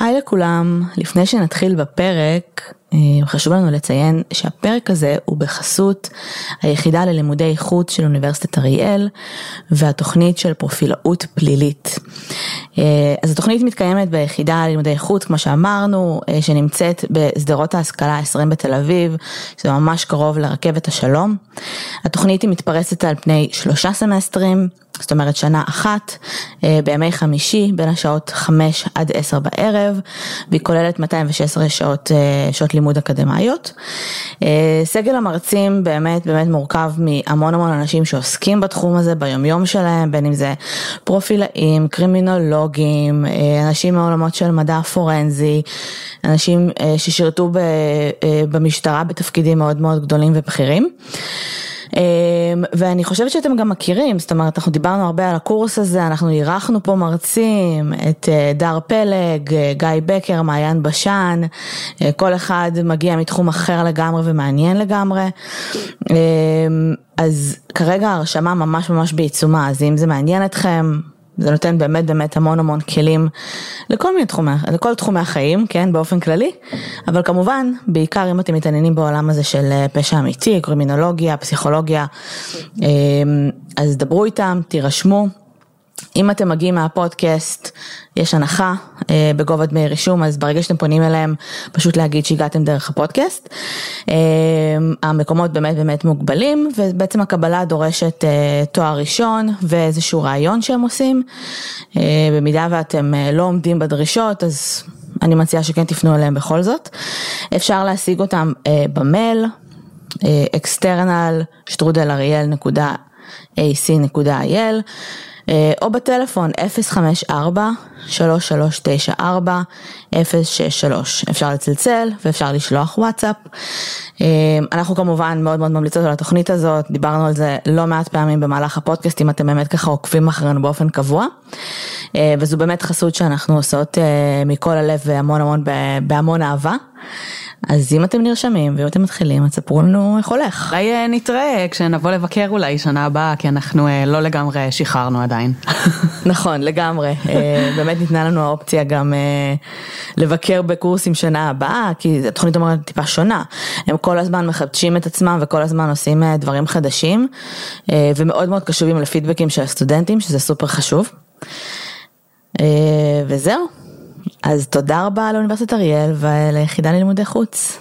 היי לכולם, לפני שנתחיל בפרק, חשוב לנו לציין שהפרק הזה הוא בחסות היחידה ללימודי איכות של אוניברסיטת אריאל והתוכנית של פרופילאות פלילית. אז התוכנית מתקיימת ביחידה ללימודי איכות, כמו שאמרנו, שנמצאת בשדרות ההשכלה 20 בתל אביב, שזה ממש קרוב לרכבת השלום. התוכנית היא מתפרסת על פני 3 סמסטרים, זאת אומרת שנה אחת, בימי חמישי, בין השעות 5 עד 10 בערב, והיא כוללת 216 שעות לימוד אקדמיות. סגל המרצים באמת מורכב מהמון המון אנשים שעוסקים בתחום הזה ביומיום שלהם, בין אם זה פרופילאים, קרימינולוגים, אנשים מעולמות של מדע פורנזי, אנשים ששירתו במשטרה בתפקידים מאוד מאוד גדולים ובכירים. ואני חושבת שאתם גם מכירים, זאת אומרת, אנחנו דיברנו הרבה על הקורס הזה, אנחנו אירחנו פה מרצים, את דר פלג, גיא בקר, מעיין בשן, כל אחד מגיע מתחום אחר לגמרי ומעניין לגמרי, אז כרגע הרשמה ממש ממש בעיצומה, אז אם זה מעניין אתכם, זה נותן באמת המון המון כלים לכל מיני תחומי החיים, כן, באופן כללי, אבל כמובן, בעיקר אם אתם מתעניינים בעולם הזה של פשע אמיתי, קרימינולוגיה, פסיכולוגיה, אז דברו איתם, תירשמו. אם אתם מגיעים מהפודקאסט, יש הנחה בגובה דמי רישום, אז ברגע שאתם פונים אליהם, פשוט להגיד שהגעתם דרך הפודקאסט. המקומות באמת מוגבלים, ובעצם הקבלה דורשת תואר ראשון, ואיזשהו רעיון שהם עושים. במידה ואתם לא עומדים בדרישות, אז אני מציעה שכן תפנו אליהם בכל זאת. אפשר להשיג אותם במייל, external@ariel.ac.il, או בטלפון 054-3394-063. אפשר לצלצל ואפשר לשלוח וואטסאפ. אנחנו כמובן מאוד מאוד ממליצות על התוכנית הזאת, דיברנו על זה לא מעט פעמים במהלך הפודקאסט, אם אתם באמת ככה עוקבים אחרינו באופן קבוע, וזו באמת חסות שאנחנו עושות מכל הלב והמון המון בהמון אהבה. אז אם אתם נרשמים ואם אתם מתחילים, אז ספרו לנו איך הולך. אולי נתראה כשנבוא לבקר אולי שנה הבאה, כי אנחנו לא לגמרי שחררנו עדיין. נכון, לגמרי. באמת ניתנה לנו האופציה גם לבקר בקורסים שנה הבאה, כי התוכנית אומרת טיפה שונה. הם כל הזמן מחדשים את עצמם וכל הזמן עושים דברים חדשים, ומאוד מאוד קשובים לפידבקים של הסטודנטים, שזה סופר חשוב. וזהו. אז תודה רבה לאוניברסיטת אריאל וליחידה ללימודי חוץ.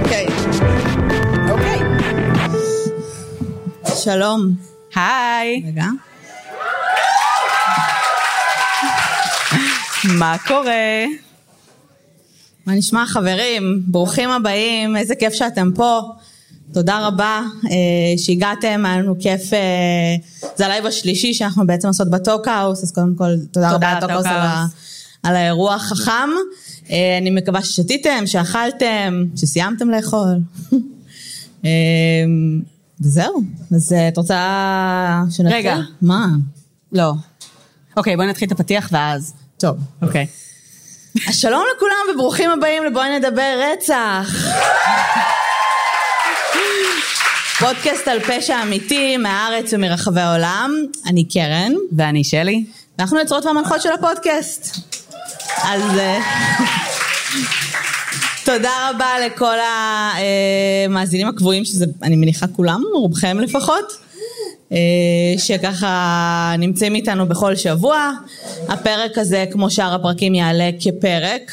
אוקיי. שלום. היי. רגע. מה קורה? מה נשמע חברים, ברוכים הבאים, איזה כיף שאתם פה, תודה רבה שהגעתם, היה לנו כיף, זה הלייב השלישי שאנחנו בעצם עושות בטוקהאוס, אז קודם כל תודה רבה לטוקהאוס על האירוע החכם, אני מקווה ששתיתם, שאכלתם, שסיימתם לאכול, וזהו, אז את רוצה שנתחיל? רגע, מה? לא, אוקיי, בואי נתחיל את הפתיח ואז, טוב, אוקיי. אז שלום לכולם וברוכים הבאים לבואי נדבר רצח. פודקאסט על פשע אמיתי מהארץ ומרחבי העולם. אני קרן. ואני שלי. ואנחנו יוצרות והמנחות של הפודקאסט. אז תודה רבה לכל המאזינים הקבועים, שזה אני מניחה כולם, רובכם לפחות. שככה נמצאים איתנו בכל שבוע. הפרק הזה כמו שאר הפרקים יעלה כפרק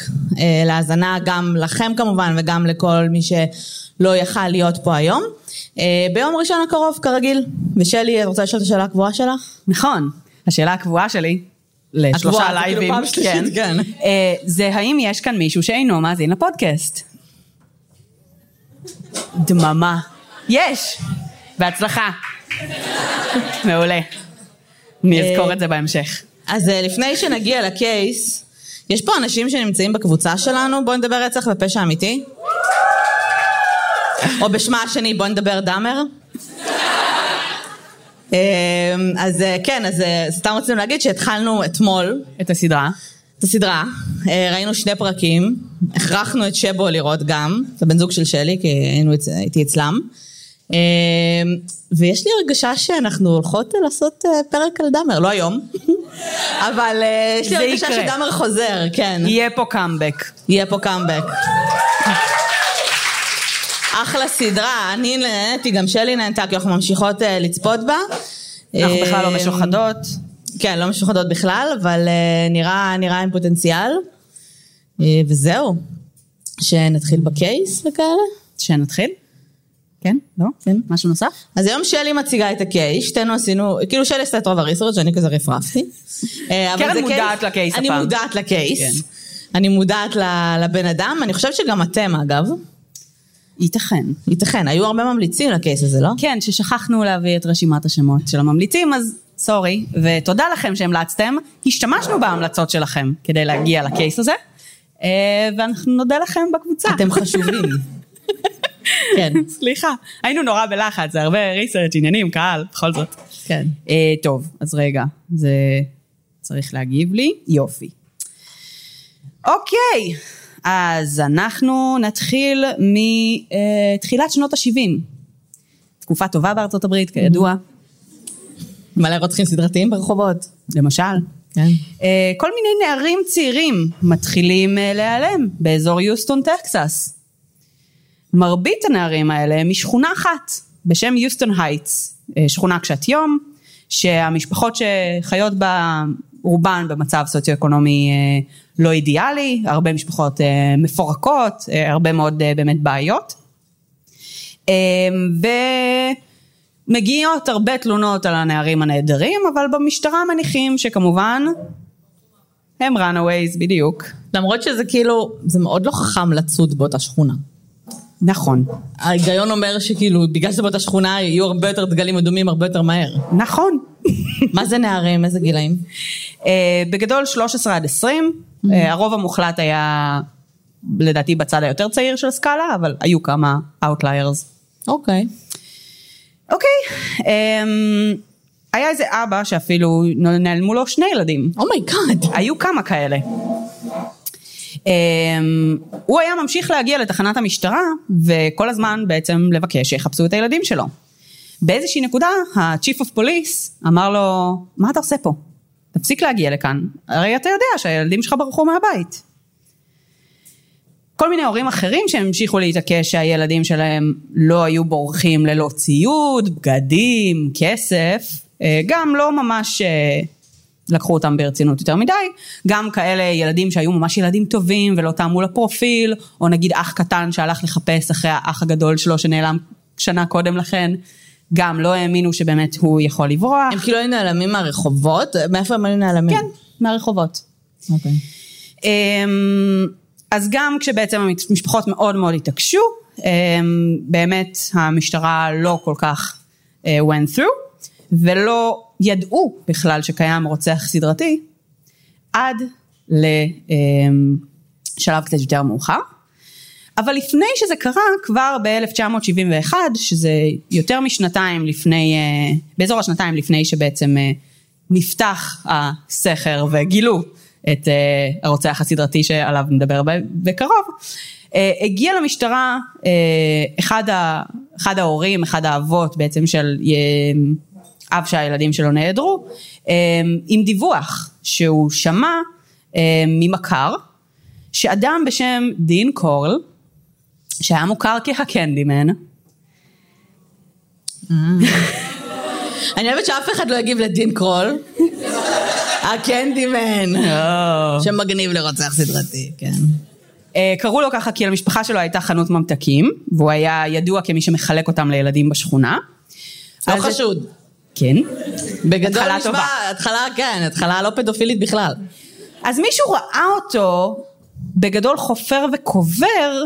להזנה גם לכם כמובן וגם לכל מי שלא יכל להיות פה היום ביום ראשון הקרוב כרגיל. ושלי, את רוצה לשאול את השאלה הקבועה שלך? נכון, השאלה הקבועה שלי לשלושה לייבים זה האם יש כאן מישהו שאינו מאזין לפודקאסט? דממה. יש, בהצלחה. מעולה, נזכור את זה בהמשך. אז לפני שנגיע לקייס, יש פה אנשים שנמצאים בקבוצה שלנו בוא נדבר רצח ופשע אמיתי, או בשמה השני בוא נדבר דאמר. אז כן, אז סתם רצינו להגיד שהתחלנו אתמול את הסדרה את הסדרה, ראינו שני פרקים, הכרחנו את שבו לראות גם, את הבן זוג של שלי, כי הייתי אצלם, ויש לי הרגשה שאנחנו הולכות לעשות פרק על דאמר, לא היום, אבל יש לי הרגשה שדאמר חוזר, כן. יהיה פה קאמבק. יהיה פה קאמבק. אחלה סדרה, אני נהנתי, גם שלי נהנתה, כי אנחנו ממשיכות לצפות בה. אנחנו בכלל לא משוחדות. כן, לא משוחדות בכלל, אבל נראה עם פוטנציאל. וזהו, שנתחיל בקייס וכאלה. שנתחיל? כן, לא? כן, משהו נוסף? אז היום שלי מציגה את הקייס, שתינו עשינו, כאילו שלי עשתה את רוב הריסרות, שאני כזה רפרפתי. קרן מודעת לקייס הפעם. אני מודעת לקייס. אני מודעת לבן אדם, אני חושבת שגם אתם אגב. ייתכן, היו הרבה ממליצים לקייס הזה, לא? כן, ששכחנו להביא את רשימת השמות של הממליצים, אז סורי, ותודה לכם שהמלצתם, השתמשנו בהמלצות שלכם כדי להגיע לקייס הזה, ואנחנו נודה לכם בקבוצה. אתם חשובים. כן. סליחה, היינו נורא בלחץ, זה הרבה ריסרצ' עניינים, קהל, בכל זאת. כן. טוב, אז רגע, זה צריך להגיב לי, יופי. אוקיי, אז אנחנו נתחיל מתחילת שנות ה-70. תקופה טובה בארצות הברית, כידוע. מלא רוצחים סדרתיים ברחובות. למשל. כן. כל מיני נערים צעירים מתחילים להיעלם באזור יוסטון, טקסס. מרבית הנערים האלה משכונה אחת, בשם יוסטון הייטס, שכונה קשת יום, שהמשפחות שחיות בה, רובן במצב סוציו-אקונומי לא אידיאלי, הרבה משפחות מפורקות, הרבה מאוד באמת בעיות, ומגיעות הרבה תלונות על הנערים הנהדרים, אבל במשטרה מניחים שכמובן הם runaways בדיוק. למרות שזה כאילו, זה מאוד לא חכם לצוד באותה שכונה. נכון. ההיגיון אומר שכאילו, בגלל שבאותה שכונה יהיו הרבה יותר דגלים אדומים, הרבה יותר מהר. נכון. מה זה נערים? איזה גילאים? בגדול 13 עד 20, הרוב המוחלט היה, לדעתי, בצד היותר צעיר של סקאלה, אבל היו כמה outliers. אוקיי. היה איזה אבא שאפילו נעלמו לו שני ילדים. אומייגאד. היו כמה כאלה. הוא היה ממשיך להגיע לתחנת המשטרה וכל הזמן בעצם לבקש שיחפשו את הילדים שלו. באיזושהי נקודה ה-Chief of Police אמר לו, מה אתה עושה פה? תפסיק להגיע לכאן, הרי אתה יודע שהילדים שלך ברחו מהבית. כל מיני הורים אחרים שהמשיכו להתעקש שהילדים שלהם לא היו בורחים ללא ציוד, בגדים, כסף, גם לא ממש לקחו אותם ברצינות יותר מדי, גם כאלה ילדים שהיו ממש ילדים טובים ולא תאמו לפרופיל, או נגיד אח קטן שהלך לחפש אחרי האח הגדול שלו שנעלם שנה קודם לכן, גם לא האמינו שבאמת הוא יכול לברוח. הם כאילו היו נעלמים מהרחובות? מאיפה הם היו נעלמים? כן, מהרחובות. אוקיי. אז גם כשבעצם המשפחות מאוד מאוד התעקשו, באמת המשטרה לא כל כך went through, ולא ידעו בכלל שקיים רוצח סדרתי, עד לשלב קצת יותר מאוחר. אבל לפני שזה קרה, כבר ב-1971, שזה יותר משנתיים לפני, באזור השנתיים לפני שבעצם נפתח הסכר וגילו את הרוצח הסדרתי שעליו נדבר בקרוב, הגיע למשטרה אחד ההורים, אחד האבות בעצם של אב שהילדים שלו נעדרו, עם דיווח שהוא שמע ממכר, שאדם בשם דין קורל, שהיה מוכר כהקנדימן. אני אוהבת שאף אחד לא יגיב לדין קורל. הקנדימן. שמגניב לרוצח סדרתי, כן. קראו לו ככה כי למשפחה שלו הייתה חנות ממתקים, והוא היה ידוע כמי שמחלק אותם לילדים בשכונה. לא חשוד. כן. בגדול נשמע, התחלה כן, התחלה לא פדופילית בכלל. אז מישהו ראה אותו בגדול חופר וקובר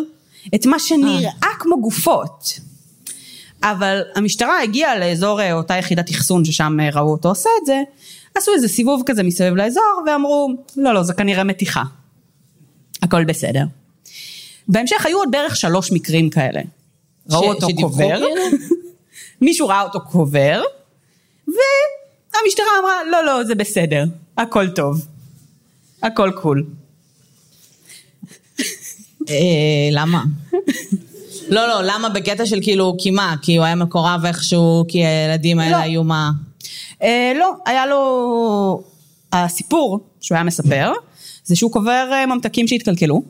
את מה שנראה כמו גופות. אבל המשטרה הגיעה לאזור אותה יחידת תחסון ששם ראו אותו עושה את זה, עשו איזה סיבוב כזה מסביב לאזור ואמרו, לא, זה כנראה מתיחה. הכל בסדר. בהמשך היו עוד בערך 3 מקרים כאלה. ראו אותו קובר. מישהו ראה אותו קובר. והמשטרה אמרה, לא, זה בסדר, הכל טוב. הכל קול. למה? לא, לא, למה בקטע של כאילו, כי מה? כי הוא היה מקורב איכשהו, כי הילדים האלה היו מה? לא, היה לו הסיפור שהוא היה מספר, זה שהוא קובר ממתקים שהתקלקלו.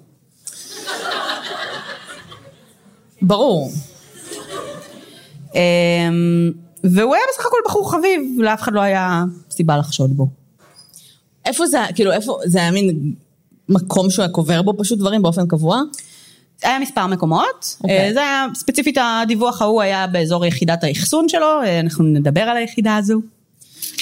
ברור. והוא היה בסך הכל בחור חביב, לאף אחד לא היה סיבה לחשוד בו. איפה זה, כאילו, איפה, זה היה מין מקום שהוא היה קובר בו פשוט דברים באופן קבוע? היה מספר מקומות, זה היה, ספציפית הדיווח ההוא היה באזור יחידת האחסון שלו, אנחנו נדבר על היחידה הזו.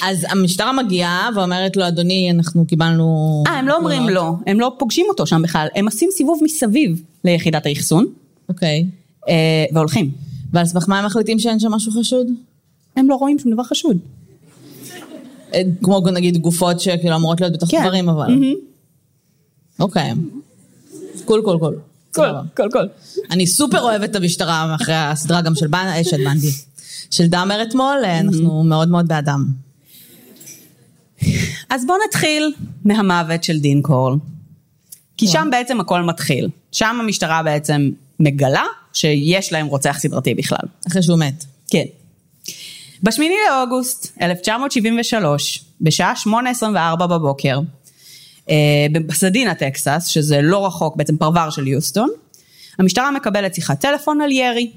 אז המשטרה מגיעה ואומרת לו, אדוני, אנחנו קיבלנו... הם לא אומרים לא, הם לא פוגשים אותו שם בכלל, הם עושים סיבוב מסביב ליחידת האחסון. אוקיי. והולכים. ועל סמך מה הם מחליטים שאין שם משהו חשוד? הם לא רואים שום דבר חשוד. כמו נגיד גופות שכאילו אמורות להיות בתוך דברים, אבל... אוקיי. קול, קול, קול. קול, קול, קול. אני סופר אוהבת את המשטרה אחרי הסדרה גם של בנדי. של דאמר אתמול, אנחנו מאוד מאוד באדם. אז בואו נתחיל מהמוות של דין קורל. כי שם בעצם הכל מתחיל. שם המשטרה בעצם מגלה שיש להם רוצח סדרתי בכלל. אחרי שהוא מת. כן. בשמיני לאוגוסט 1973, בשעה 8:24 בבוקר, בסדינה, טקסס, שזה לא רחוק, בעצם פרבר של יוסטון, המשטרה מקבלת שיחת טלפון על ירי.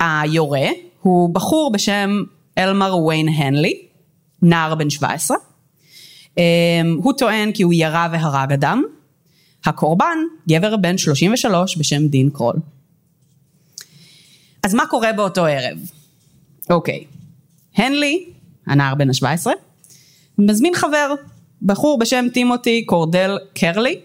היורה הוא בחור בשם אלמר ויין הנלי, נער בן 17. הוא טוען כי הוא ירה והרג אדם. הקורבן, גבר בן 33 בשם דין קורל. אז מה קורה באותו ערב? אוקיי, הנלי, הנער בן ה-17, מזמין חבר, בחור בשם טימותי קורדל קרלי,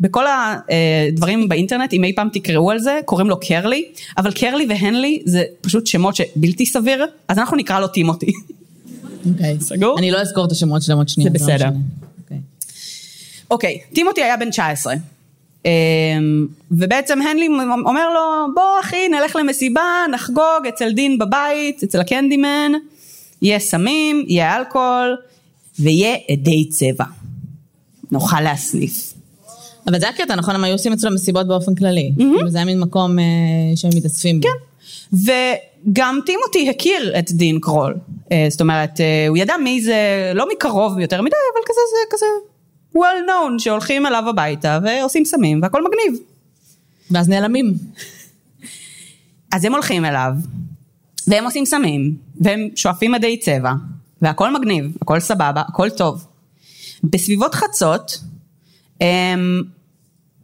בכל הדברים באינטרנט, אם אי פעם תקראו על זה, קוראים לו קרלי, אבל קרלי והנלי זה פשוט שמות שבלתי סביר, אז אנחנו נקרא לו טימותי. אוקיי, סגור? אני לא אזכור את השמות של המות שנייה. זה בסדר. אוקיי, טימותי היה בן 19, ובעצם הנלי אומר לו, בוא אחי, נלך למסיבה, נחגוג אצל דין בבית, אצל הקנדימן, יהיה סמים, יהיה אלכוהול, ויהיה עדי צבע. נוכל להסניף. אבל זה הקטע, נכון? הם היו עושים אצלו מסיבות באופן כללי. זה היה מין מקום שהם מתאספים בו. כן. וגם טימותי הכיר את דין קורל. זאת אומרת, הוא ידע מי זה, לא מקרוב יותר מדי, אבל כזה זה כזה... well known, שהולכים אליו הביתה, ועושים סמים, והכל מגניב. ואז נעלמים. אז הם הולכים אליו, והם עושים סמים, והם שואפים עדי צבע, והכל מגניב, הכל סבבה, הכל טוב. בסביבות חצות,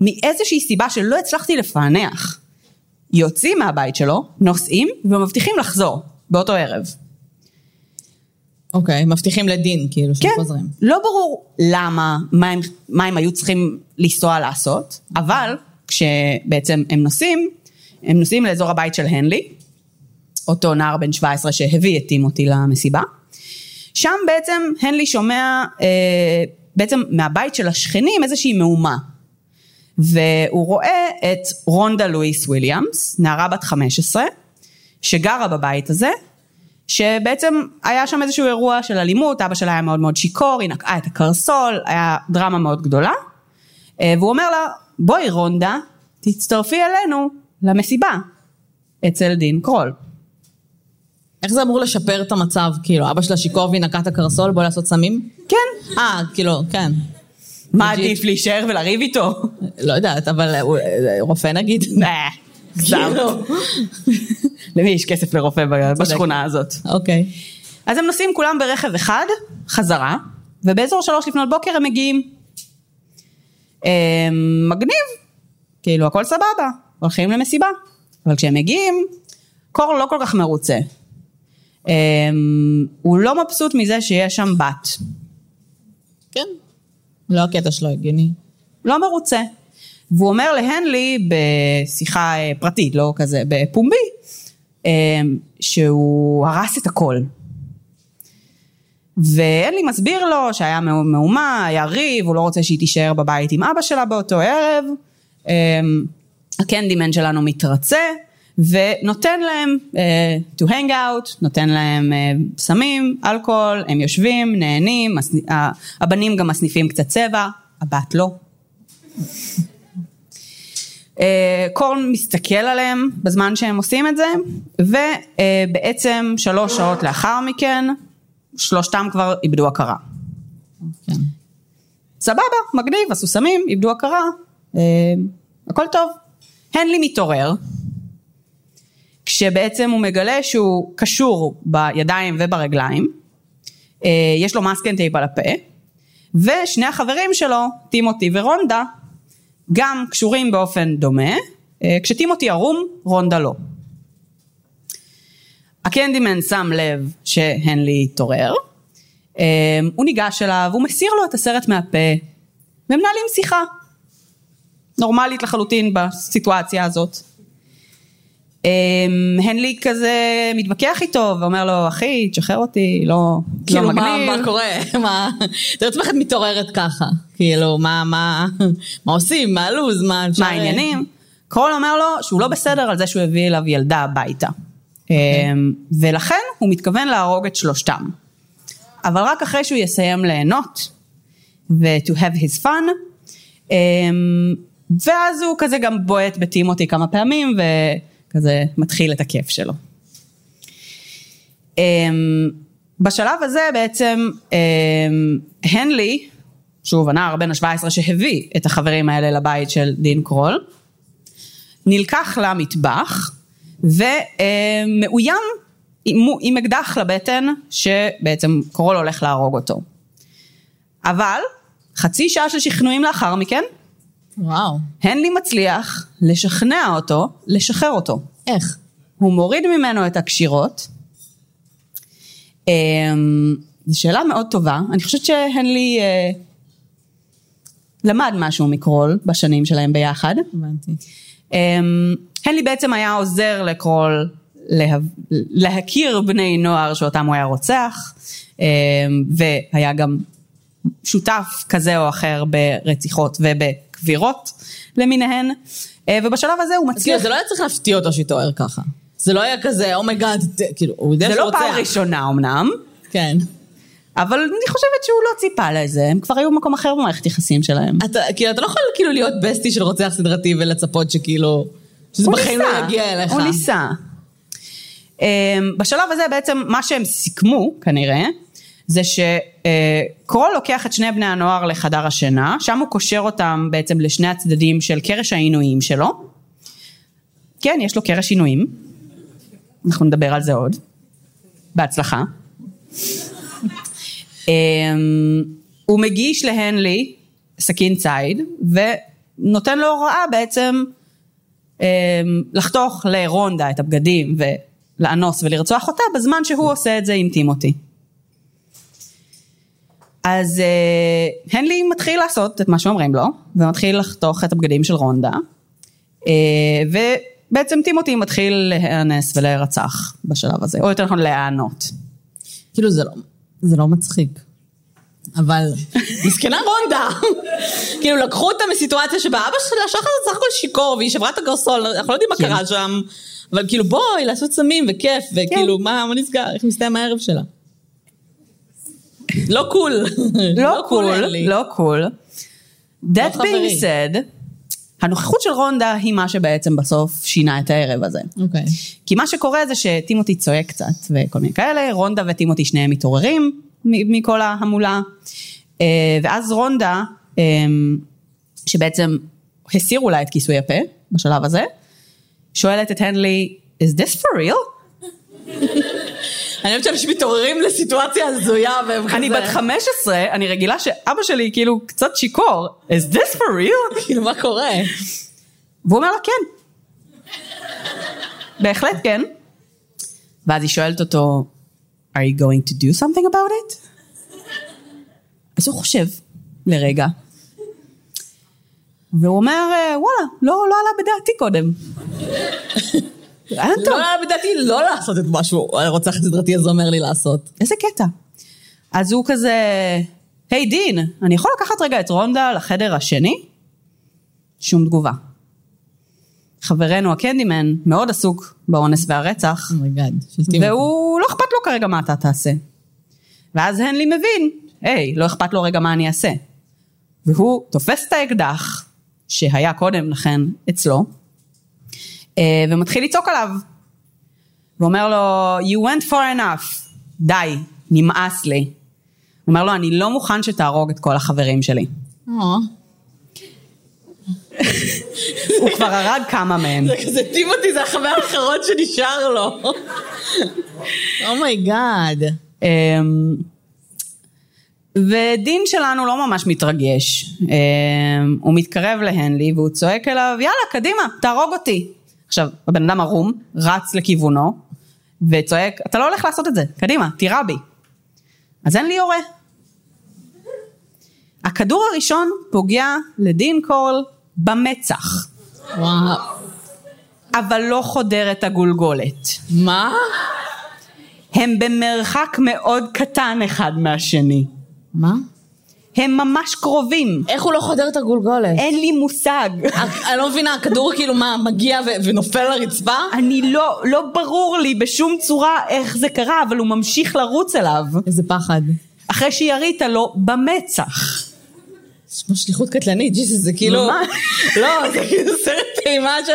מאיזושהי סיבה שלא הצלחתי לפענח, יוצאים מהבית שלו, נוסעים, ומבטיחים לחזור, באותו ערב. אוקיי, מבטיחים לדין, כאילו, שהם חוזרים. כן, לא ברור למה, מה הם היו צריכים לנסוע לעשות, אבל כשבעצם הם נוסעים לאזור הבית של הנלי, אותו נער בן 17 שהביא את טימותי למסיבה, שם בעצם הנלי שומע, בעצם מהבית של השכנים איזושהי מהומה, והוא רואה את רונדה לואיס וויליאמס, נערה בת 15, שגרה בבית הזה, שבעצם היה שם איזשהו אירוע של אלימות, אבא שלה היה מאוד מאוד שיקור, היא נקעה את הקרסול, היה דרמה מאוד גדולה, והוא אומר לה, בואי רונדה, תצטרפי אלינו למסיבה, אצל דין קורל. איך זה אמור לשפר את המצב, כאילו, אבא שלה שיקור והיא נקעה את הקרסול, בואי לעשות סמים? כן. כאילו, כן. מה עדיף להישאר ולריב איתו? לא יודעת, אבל רופא נגיד. למי יש כסף לרופא בשכונה הזאת. אוקיי. אז הם נוסעים כולם ברכב אחד, חזרה, ובאזור 3:00 לפנות בוקר הם מגיעים. מגניב, כאילו הכל סבבה, הולכים למסיבה. אבל כשהם מגיעים, קורל לא כל כך מרוצה. הוא לא מבסוט מזה שיש שם בת. כן. לא הקטע שלו הגיוני. לא מרוצה. והוא אומר להנלי בשיחה פרטית, לא כזה, בפומבי, שהוא הרס את הכל. והנלי מסביר לו שהיה מאומה, היה ריב, הוא לא רוצה שהיא תישאר בבית עם אבא שלה באותו ערב, הקנדימן שלנו מתרצה, ונותן להם to hang out, נותן להם סמים, אלכוהול, הם יושבים, נהנים, הבנים גם מסניפים קצת צבע, הבת לא. קורל מסתכל עליהם בזמן שהם עושים את זה, ובעצם 3 שעות לאחר מכן, 3 כבר איבדו הכרה. כן. סבבה, מגניב, עשו סמים, איבדו הכרה, הכל טוב. הנלי מתעורר, כשבעצם הוא מגלה שהוא קשור בידיים וברגליים, יש לו מסקנטייפ על הפה, ושני החברים שלו, טימותי ורונדה, גם קשורים באופן דומה, כשטימותי ערום, רונדה לא. הקנדימן שם לב שהנלי התעורר, הוא ניגש אליו, הוא מסיר לו את הסרט מהפה, והם נעלים שיחה, נורמלית לחלוטין בסיטואציה הזאת. הנלי כזה מתווכח איתו ואומר לו, אחי, תשחרר אותי, לא מגניב. מה קורה? אתה לא צריכה מתעוררת ככה. כאילו, מה עושים? מה הלוז? מה העניינים? קורל אומר לו שהוא לא בסדר על זה שהוא הביא אליו ילדה הביתה. ולכן הוא מתכוון להרוג את 3, אבל רק אחרי שהוא יסיים ליהנות ו-to have his fun, ואז הוא כזה גם בועט בטימותי כמה פעמים וכזה מתחיל את הכיף שלו. בשלב הזה בעצם הנלי, שוב הנער בן ה-17 שהביא את החברים האלה לבית של דין קרול, נלקח למטבח ומאוים עם אקדח לבטן שבעצם קרול הולך להרוג אותו. אבל 0.5 שעה של שכנועים לאחר מכן, וואו. הנלי מצליח לשכנע אותו, לשחרר אותו. איך? הוא מוריד ממנו את הקשירות. זו שאלה מאוד טובה. אני חושבת שהנלי למד משהו מקרול בשנים שלהם ביחד. הבנתי. הנלי בעצם היה עוזר לקרול להכיר בני נוער שאותם הוא היה רוצח, והיה גם שותף כזה או אחר ברציחות ובקבירות למיניהן, ובשלב הזה הוא מצליח. זה לא היה צריך להפתיע אותו שתואר ככה. זה לא היה כזה, אומייגאד, זה לא פעם ראשונה אמנם. כן. אבל אני חושבת שהוא לא ציפה לזה, הם כבר היו במקום אחר במערכת יחסים שלהם. אתה לא יכול כאילו להיות בסטי של רוצח סדרתי ולצפות שכאילו, שזה בחיים לא יגיע אליך. הוא ניסה. בשלב הזה בעצם מה שהם סיכמו כנראה, זה שקרול לוקח את 2 בני הנוער לחדר השינה, שם הוא קושר אותם בעצם לשני הצדדים של קרש העינויים שלו. כן, יש לו קרש עינויים. אנחנו נדבר על זה עוד. בהצלחה. הוא מגיש להנלי סכין ציד, ונותן לו הוראה בעצם לחתוך לרונדה את הבגדים, ולאנוס ולרצוח אותה, בזמן שהוא עושה את זה עם טימותי. אז הנלי מתחיל לעשות את מה שאומרים לו, ומתחיל לחתוך את הבגדים של רונדה, ובעצם טימותי מתחיל להיאנס ולהירצח בשלב הזה, או יותר נכון להיענות. כאילו זה לא מצחיק, אבל מסכנה רונדה, כאילו לקחו אותה מסיטואציה שבה אבא שלה שחר זה סך הכל שיקור, והיא שברה את הגרסול, אנחנו לא יודעים מה קרה שם, אבל כאילו בואי לעשות סמים וכיף, וכאילו מה נסגר, איך מסתיים הערב שלה. לא קול. לא קול, לא קול. That being said, הנוכחות של רונדה היא מה שבעצם בסוף שינה את הערב הזה. כי מה שקורה זה שטימותי צועק קצת וכל מיני כאלה, רונדה וטימותי שניהם מתעוררים מכל ההמולה, ואז רונדה, שבעצם הסירו לה את כיסוי הפה בשלב הזה, שואלת את הנלי, is this for real? אני חושבת שמתעוררים לסיטואציה הזויה. אני בת 15, אני רגילה שאבא שלי כאילו קצת שיקור. Is this for real? כאילו מה קורה? והוא אומר לה כן. בהחלט כן. ואז היא שואלת אותו, are you going to do something about it? אז הוא חושב לרגע. והוא אומר, וואלה, לא עלה בדעתי קודם. לא, בדעתי לא לעשות את משהו, הרוצח הסדרתי הזה אומר לי לעשות. איזה קטע. אז הוא כזה, היי דין, אני יכול לקחת רגע את רונדה לחדר השני? שום תגובה. חברנו הקנדימן מאוד עסוק באונס והרצח, והוא לא אכפת לו כרגע מה אתה תעשה. ואז הנלי מבין, היי, לא אכפת לו רגע מה אני אעשה. והוא תופס את האקדח, שהיה קודם לכן אצלו, ומתחיל לצעוק עליו. ואומר לו, you went far enough, די, נמאס לי. הוא אומר לו, אני לא מוכן שתהרוג את כל החברים שלי. הוא כבר הרג כמה מהם. זה כזה טימותי, זה החבר האחרון שנשאר לו. אומייגאד. ודין שלנו לא ממש מתרגש. הוא מתקרב להנלי והוא צועק אליו, יאללה, קדימה, תהרוג אותי. עכשיו, הבן אדם ערום, רץ לכיוונו, וצועק, אתה לא הולך לעשות את זה, קדימה, תירה בי. אז אין לי יורה. הכדור הראשון פוגע לדין קורל במצח. וואו. אבל לא חודר את הגולגולת. מה? הם במרחק מאוד קטן אחד מהשני. מה? הם ממש קרובים. איך הוא לא חודר את הגולגולת? אין לי מושג. אני לא מבינה, הכדור כאילו מה, מגיע ונופל לרצפה? אני לא ברור לי בשום צורה איך זה קרה, אבל הוא ממשיך לרוץ אליו. איזה פחד. אחרי שירית לו במצח. יש משליחות קטלנית, ג'יסס, זה כאילו... לא, זה כאילו סרט פעימה של...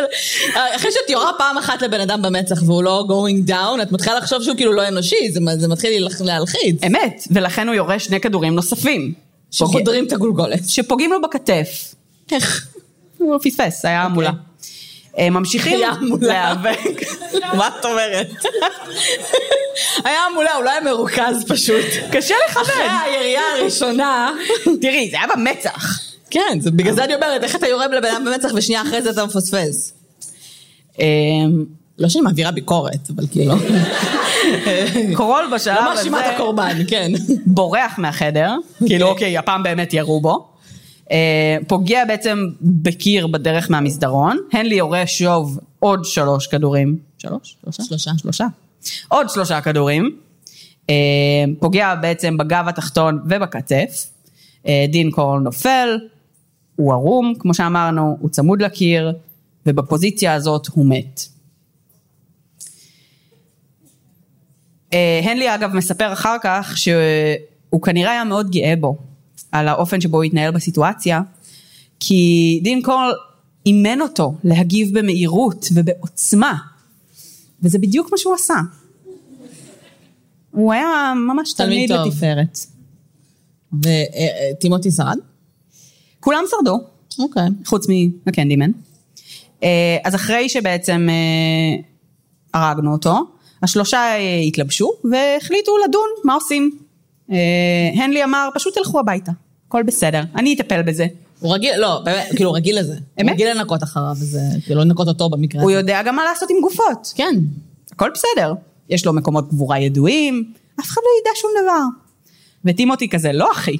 אחרי שאת יורה פעם אחת לבן אדם במצח, והוא לא going down, את מתחילה לחשוב שהוא כאילו לא אנושי, זה מתחיל להלחיץ. אמת, ולכן הוא יורה שני כדורים נוספים. שחודרים את הגולגולת. שפוגעים לו בכתף. איך? הוא פספס, היה מולה. ממשיכים להיאבק. מה את אומרת? היה מולה, אולי מרוכז פשוט. קשה לחבד. אחרי הירייה הראשונה. תראי, זה היה במצח. כן, בגלל זה אני אומרת, איך אתה יורה לבנם במצח ושנייה אחרי זה אתה מפספס? לא שאני מעבירה ביקורת, אבל כאילו. קורול בשלב הזה. לא מאשימה את הקורבן, כן. בורח מהחדר, כאילו אוקיי, הפעם באמת ירו בו. פוגע בעצם בקיר בדרך מהמסדרון. הנלי יורה שוב עוד 3 כדורים. 3? 3? 3. עוד 3 כדורים. פוגע בעצם בגב התחתון ובכתף. דין קורל נופל, הוא ערום, כמו שאמרנו, הוא צמוד לקיר, ובפוזיציה הזאת הוא מת. הנלי אגב מספר אחר כך שהוא כנראה היה מאוד גאה בו על האופן שבו הוא התנהל בסיטואציה, כי דין קורל אימן אותו להגיב במהירות ובעוצמה, וזה בדיוק מה שהוא עשה. הוא היה ממש תלמיד לתפארת. וטימותי שרד? כולם שרדו. אוקיי. חוץ מהקנדימן. אז אחרי שבעצם הרגנו אותו, ה3 התלבשו והחליטו לדון מה עושים. הנלי אמר, פשוט תלכו הביתה, הכל בסדר, אני אטפל בזה. הוא רגיל, לא, באמת, כאילו הוא רגיל לזה. הוא רגיל לנקות אחריו, כאילו לנקות אותו במקרה. הוא יודע גם מה לעשות עם גופות. כן. הכל בסדר. יש לו מקומות גבורה ידועים, אף אחד לא ידע שום דבר. וטימותי כזה, לא אחי.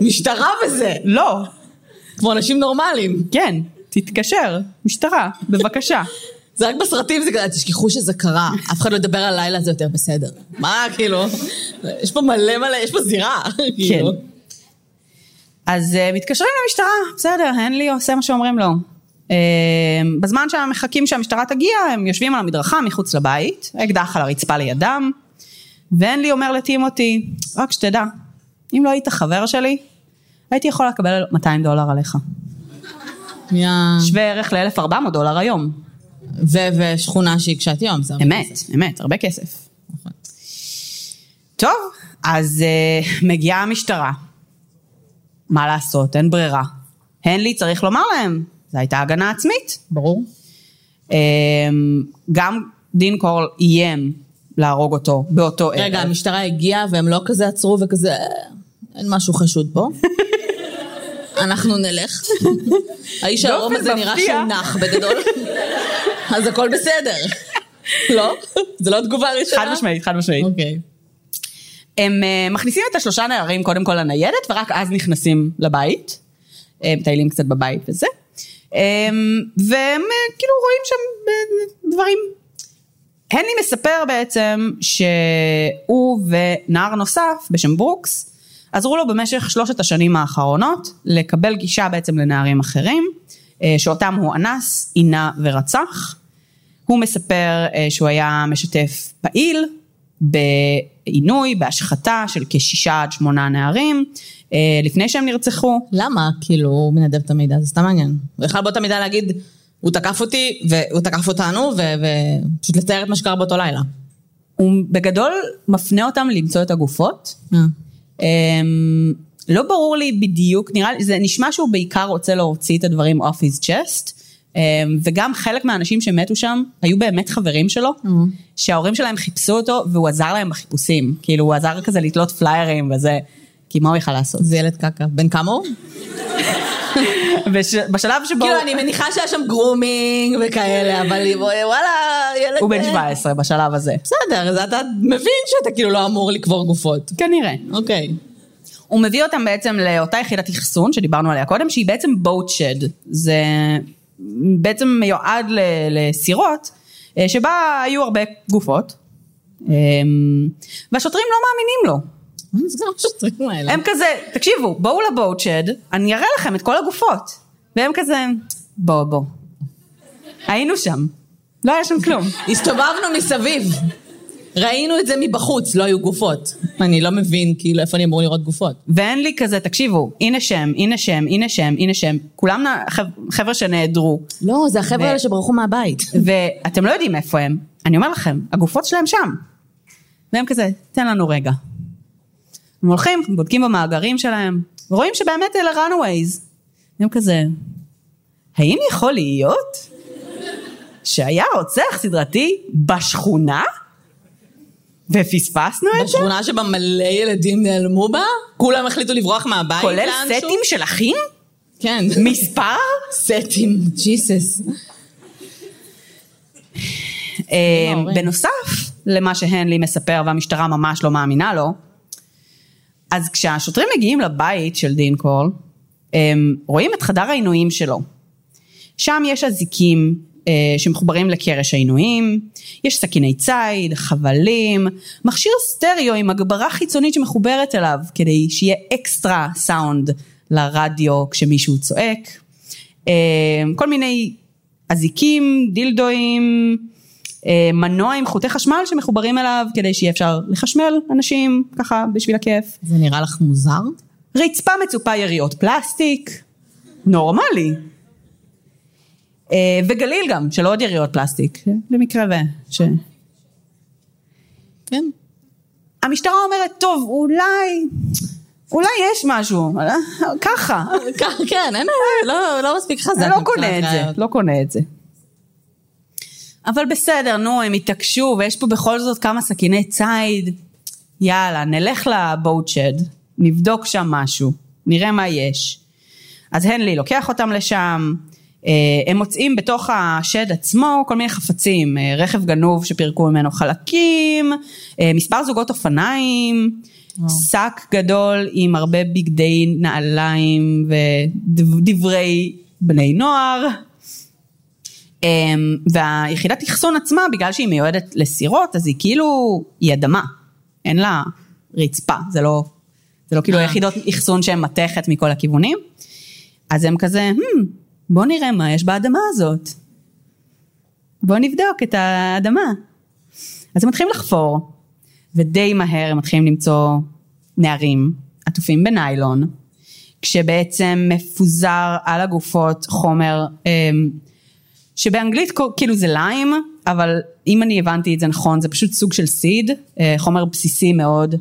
משטרה וזה. לא. כמו אנשים נורמליים. כן, תתקשר, משטרה, בבקשה. זה רק בסרטים, זה כזה, תשכחו שזה קרה, אף אחד לא ידבר על לילה, זה יותר בסדר. מה, כאילו, יש פה מלא מלא, יש פה זירה, כאילו. אז מתקשרים למשטרה, בסדר, הנלי עושה מה שאומרים לו. בזמן שהם מחכים שהמשטרה תגיע, הם יושבים על המדרכה מחוץ לבית, אקדח על הרצפה לידם, והנלי אומר לטימותי, רק שתדע, אם לא היית חבר שלי, הייתי יכול לקבל $200 עליך. שווה ערך ל$1,400 היום. ושכונה שהיא קשת יום. אמת, אמת, הרבה כסף. טוב, אז מגיעה המשטרה. מה לעשות? אין ברירה. הנלי צריך לומר להם, זו הייתה הגנה עצמית. ברור. גם דין קורל איים להרוג אותו באותו ערב. רגע, המשטרה הגיעה והם לא כזה עצרו וכזה, אין משהו חשוד פה. אנחנו נלך. האיש הרוב הזה נראה שנח בגדול. אז הכל בסדר. לא? זה לא תגובה ראשונה? חד משמעית, חד משמעית. אוקיי. הם מכניסים את ה3 נערים קודם כל לניידת, ורק אז נכנסים לבית. הם טיילים קצת בבית וזה. והם כאילו רואים שם דברים. הנלי מספר בעצם שהוא ונער נוסף בשם ברוקס, עזרו לו במשך 3 השנים האחרונות, לקבל גישה בעצם לנערים אחרים, שאותם הוא אנס, עינה ורצח. הוא מספר שהוא היה משתף פעיל בעינוי, בהשחתה של כ6 עד 8 נערים, לפני שהם נרצחו. למה? כאילו הוא מנדב את המידע, זה סתם מעניין. הוא יכל בוא את המידע להגיד, הוא תקף אותי, והוא תקף אותנו, ופשוט לתאר את מה שקרה באותו לילה. הוא בגדול מפנה אותם למצוא את הגופות. לא ברור לי בדיוק, נראה לי, זה נשמע שהוא בעיקר רוצה להוציא את הדברים off his chest, וגם חלק מהאנשים שמתו שם, היו באמת חברים שלו, שההורים שלהם חיפשו אותו, והוא עזר להם בחיפושים, כאילו הוא עזר כזה לתלות פליירים וזה, כי מה הוא יכל לעשות? זה ילד קקה, בן כמה הוא? בשלב שבו... כאילו אני מניחה שהיה שם גרומינג וכאלה, אבל וואלה, ילד... הוא בן 17 בשלב הזה. בסדר, אז אתה מבין שאתה כאילו לא אמור לקבור גופות. כנראה. אוקיי. הוא מביא אותם בעצם לאותה יחידת יחסון, שדיברנו עליה קודם, שהיא בעצם boatshed, זה בעצם מיועד לסירות, שבה היו הרבה גופות, והשוטרים לא מאמינים לו. הם כזה, תקשיבו, בואו לבוatshed, אני אראה לכם את כל הגופות, והם כזה, בואו, היינו שם, לא היה שם כלום. הסתובבנו מסביב. ראינו את זה מבחוץ, לא היו גופות. אני לא מבין, כאילו, איפה אני אמור לראות גופות. ואין לי כזה, תקשיבו, הנה שם, הנה שם, הנה שם, הנה שם. כולם חבר'ה שנעדרו. לא, זה החבר'ה האלה שברחו מהבית. ואתם לא יודעים איפה הם. אני אומר לכם, הגופות שלהם שם. והם כזה, תן לנו רגע. הם הולכים, בודקים במאגרים שלהם, ורואים שבאמת אלה runaways. הם כזה, האם יכול להיות שהיה רוצח סדרתי בשכונה? ופספסנו את זה? בשכונה שבה מלא ילדים נעלמו בה? כולם החליטו לברוח מהבית? כולל סטים של אחים? כן. מספר? סטים, ג'יסס. בנוסף למה שהנלי מספר והמשטרה ממש לא מאמינה לו, אז כשהשוטרים מגיעים לבית של דין קורל, רואים את חדר העינויים שלו. שם יש אזיקים, שמחוברים לקרש העינויים, יש סכיני ציד, חבלים, מכשיר סטריאו עם הגברה חיצונית שמחוברת אליו, כדי שיהיה אקסטרה סאונד לרדיו כשמישהו צועק, כל מיני אזיקים, דילדויים, מנוע עם חוטי חשמל שמחוברים אליו, כדי שיהיה אפשר לחשמל אנשים, ככה בשביל הכיף. זה נראה לך מוזר? רצפה מצופה יריות פלסטיק, נורמלי. וגליל גם, של עוד יריות פלסטיק, במקרה ו... כן. המשטרה אומרת, טוב, אולי יש משהו, ככה. כן, לא מספיק חזק. לא קונה את זה. אבל בסדר, נו, הם התעקשו, ויש פה בכל זאת כמה סכיני ציד. יאללה, נלך לבוatshed, נבדוק שם משהו, נראה מה יש. אז הנלי לוקח אותם לשם, הם מוצאים בתוך השד עצמו כל מיני חפצים, רכב גנוב שפרקו ממנו חלקים, מספר זוגות אופניים, שק גדול עם הרבה בגדי נעליים ודברי בני נוער, והיחידת יחסון עצמה, בגלל שהיא מיועדת לסירות, אז היא כאילו, היא אדמה, אין לה רצפה, זה לא כאילו יחידות יחסון שהן מתכת מכל הכיוונים, אז הם כזה, בוא נראה מה יש באדמה הזאת. בוא נבדוק את האדמה. אז הם מתחילים לחפור, ודי מהר הם מתחילים למצוא נערים, עטופים בניילון, כשבעצם מפוזר על הגופות חומר, שבאנגלית כאילו זה ליים, אבל אם אני הבנתי את זה נכון, זה פשוט סוג של סיד, חומר בסיסי מאוד,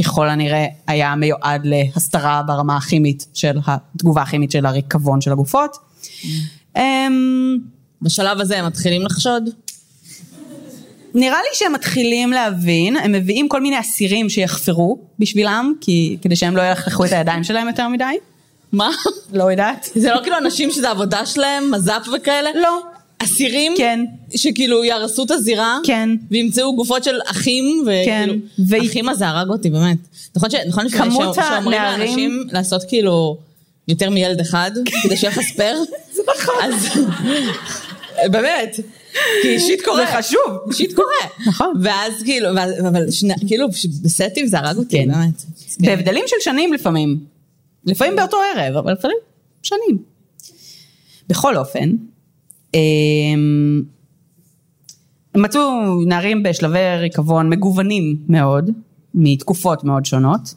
ככל הנראה היה מיועד להסתרה ברמה הכימית של התגובה הכימית של הריקבון של הגופות. בשלב הזה הם מתחילים לחשוד? נראה לי שהם מתחילים להבין, הם מביאים כל מיני אסירים שיחפרו בשבילם, כדי שהם לא ילכלכו את הידיים שלהם יותר מדי. מה? לא יודעת. זה לא כאילו אנשים שזה עבודה שלהם, מזאפ וכאלה? לא. אסירים שכאילו ירסו את הזירה וימצאו גופות של אחים ואחים הזה הרג אותי באמת נכון שאומרים לאנשים לעשות כאילו יותר מילד אחד כדי שיהיה חספר אז באמת כי שיט קורה זה חשוב שיט קורה ואז כאילו בסטים זה הרג אותי באמת בהבדלים של שנים לפעמים באותו ערב אבל לפעמים שנים בכל אופן, מצאו נערים בשלבי ריקבון מגוונים מאוד, מתקופות מאוד שונות.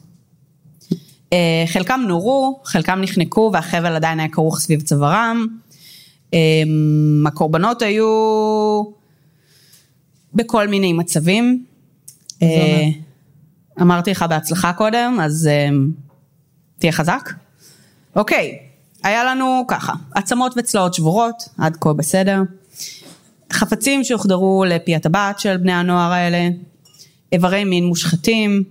חלקם נורו, חלקם נחנקו, והחבל עדיין היה כרוך סביב צווארם. הקורבנות היו בכל מיני מצבים. אמרתי לך בהצלחה קודם, אז תהיה חזק. אוקיי, היה לנו ככה, עצמות וצלעות שבורות, עד כה בסדר. חפצים שהוחדרו לפי הטבעת של בני הנוער האלה, איברי מין מושחתים,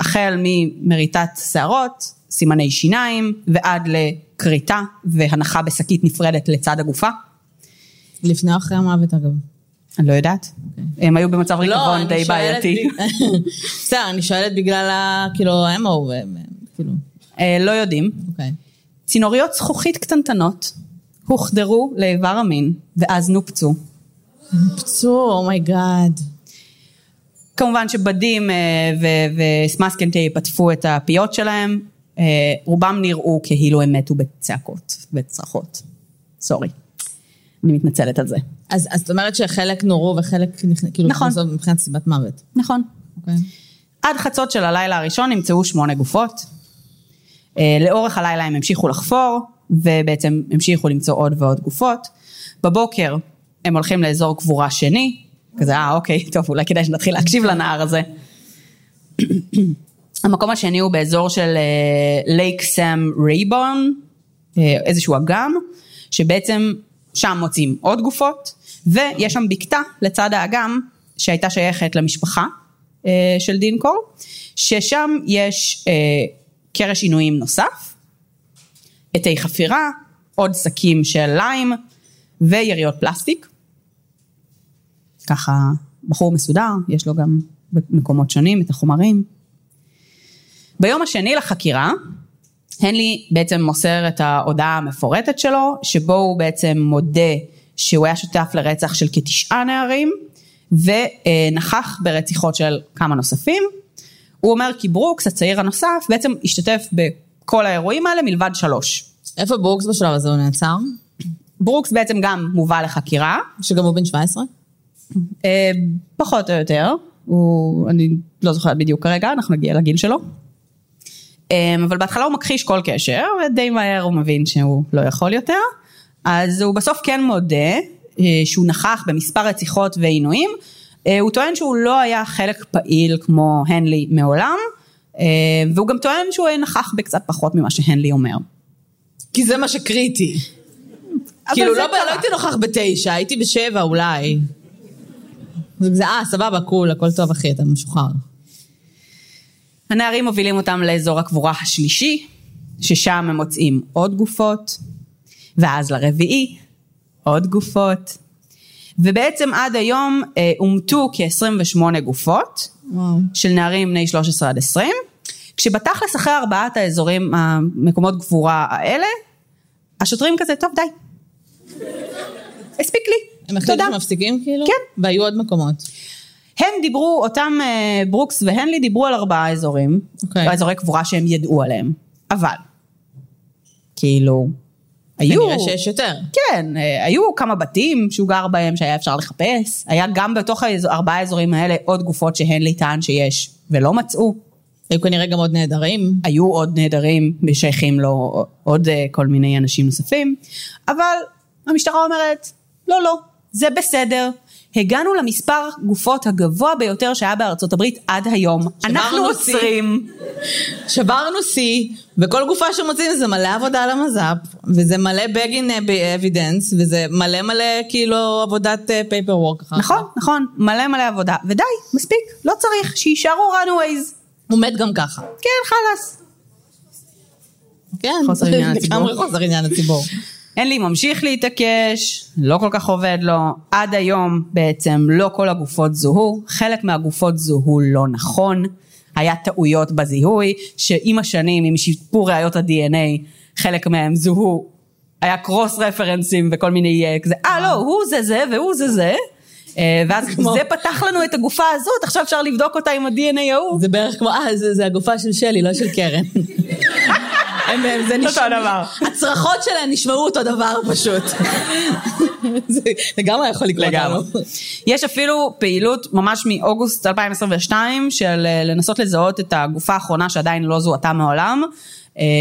החל ממריטת שערות, סימני שיניים, ועד לקריטה, והנחה בסקית נפרדת לצד הגופה. לפני אחרי המוות אגב. אני לא יודעת. הם היו במצב ריקבון די בעייתי. בסדר, אני שואלת בגלל כאילו, הם או... לא יודעים. צינוריות זכוכית קטנטנות, הוחדרו לאיבר המין, ואז נופצו. נופצו, אומייגאד. כמובן שבדים וסמאסקן טייפ עטפו את הפיות שלהם, רובם נראו כאילו הם מתו בצעקות וצרחות. סורי. אני מתנצלת על זה. אז זאת אומרת שחלק נורו וחלק כאילו נכון. מבחינת סיבת מוות. נכון. Okay. עד חצות של הלילה הראשון נמצאו 8 גופות. לאורך הלילה הם המשיכו לחפור, ובעצם המשיכו למצוא עוד ועוד גופות. בבוקר הם הולכים לאזור קבורה שני, כזה, אוקיי, טוב, אולי כדאי שנתחיל להקשיב לנער הזה. המקום השני הוא באזור של לייק סם רייבון, איזשהו אגם, שבעצם שם מוצאים עוד גופות, ויש שם בקתה לצד האגם, שהייתה שייכת למשפחה של דין קורל, ששם יש קרש עינויים נוסף, עתי חפירה, עוד שקים של ליים, ויריות פלסטיק. ככה בחור מסודר, יש לו גם במקומות שונים את החומרים. ביום השני לחקירה, הנלי בעצם מוסר את ההודעה המפורטת שלו, שבו הוא בעצם מודה שהוא היה שותף לרצח של כ9 נערים, ונכח ברציחות של כמה נוספים. הוא אומר כי ברוקס, הצעיר הנוסף, בעצם השתתף בכל האירועים האלה מלבד 3. איפה ברוקס בשלב הזה הוא נעצר? ברוקס בעצם גם מובא לחקירה. שגם הוא בן 17? פחות או יותר, אני לא זוכרת בדיוק כרגע, אנחנו נגיע לגיל שלו. אבל בהתחלה הוא מכחיש כל קשר, ודי מהר הוא מבין שהוא לא יכול יותר, אז הוא בסוף כן מודה שהוא נכח במספר רציחות ועינויים, הוא טוען שהוא לא היה חלק פעיל כמו הנלי מעולם, והוא גם טוען שהוא נכח בקצת פחות ממה שהנלי אומר. כי זה מה שקריטי. כאילו לא הייתי נוכח ב9, הייתי ב7 אולי. זה סבבה, קול, הכל טוב אחי, אתה משוחרר. הנערים מובילים אותם לאזור הקבורה השלישי, ששם הם מוצאים עוד גופות, ואז לרביעי, עוד גופות, ובעצם עד היום אומתו כ28 גופות, וואו. של נערים בני 13 עד 20, כשבתכלס אחרי 4 האזורים, המקומות גבורה האלה, השוטרים כזה, טוב די, הספיק לי. הם החליטו שמפסיקים כאילו? כן. והיו עוד מקומות. הם דיברו, אותם ברוקס והנלי דיברו על 4 אזורים, okay. אזורי קבורה שהם ידעו עליהם, אבל, כאילו, היו... ונראה שיש יותר. כן, היו כמה בתים שהוא גר בהם שהיה אפשר לחפש, היה גם בתוך 4 האזורים האלה עוד גופות שהנלי טען שיש ולא מצאו. היו כנראה גם עוד נהדרים. היו עוד נהדרים, משייכים לו עוד כל מיני אנשים נוספים, אבל המשטרה אומרת, לא, לא, זה בסדר. הגענו למספר גופות הגבוה ביותר שהיה בארצות הברית עד היום. אנחנו עוצרים. שברנו סי, וכל גופה שמוצאים זה מלא עבודה על המזאפ, וזה מלא בגין באבידנס, וזה מלא מלא כאילו עבודת פייפר וורק. נכון, נכון, מלא מלא עבודה. ודי, מספיק, לא צריך, שישארו רנווייז. הוא מת גם ככה. כן, חלס. כן, חוסר עניין הציבור. חוסר עניין הציבור. הנלי ממשיך להתעקש, לא כל כך עובד לו, עד היום בעצם לא כל הגופות זוהו, חלק מהגופות זוהו לא נכון, היה טעויות בזיהוי, שעם השנים, עם שיפור ראיות ה-DNA, חלק מהם זוהו, היה קרוס רפרנסים וכל מיני, כזה, לא, הוא זה זה והוא זה זה, ואז זה פתח לנו את הגופה הזאת, עכשיו אפשר לבדוק אותה עם ה-DNA ההוא. זה בערך כמו, זה הגופה של שלי, לא של קרן. הצרחות שלהן נשמעו אותו דבר פשוט. זה לגמרי יכול לקרות לנו. יש אפילו פעילות ממש מאוגוסט 2022 של לנסות לזהות את הגופה האחרונה שעדיין לא זוהתה מעולם,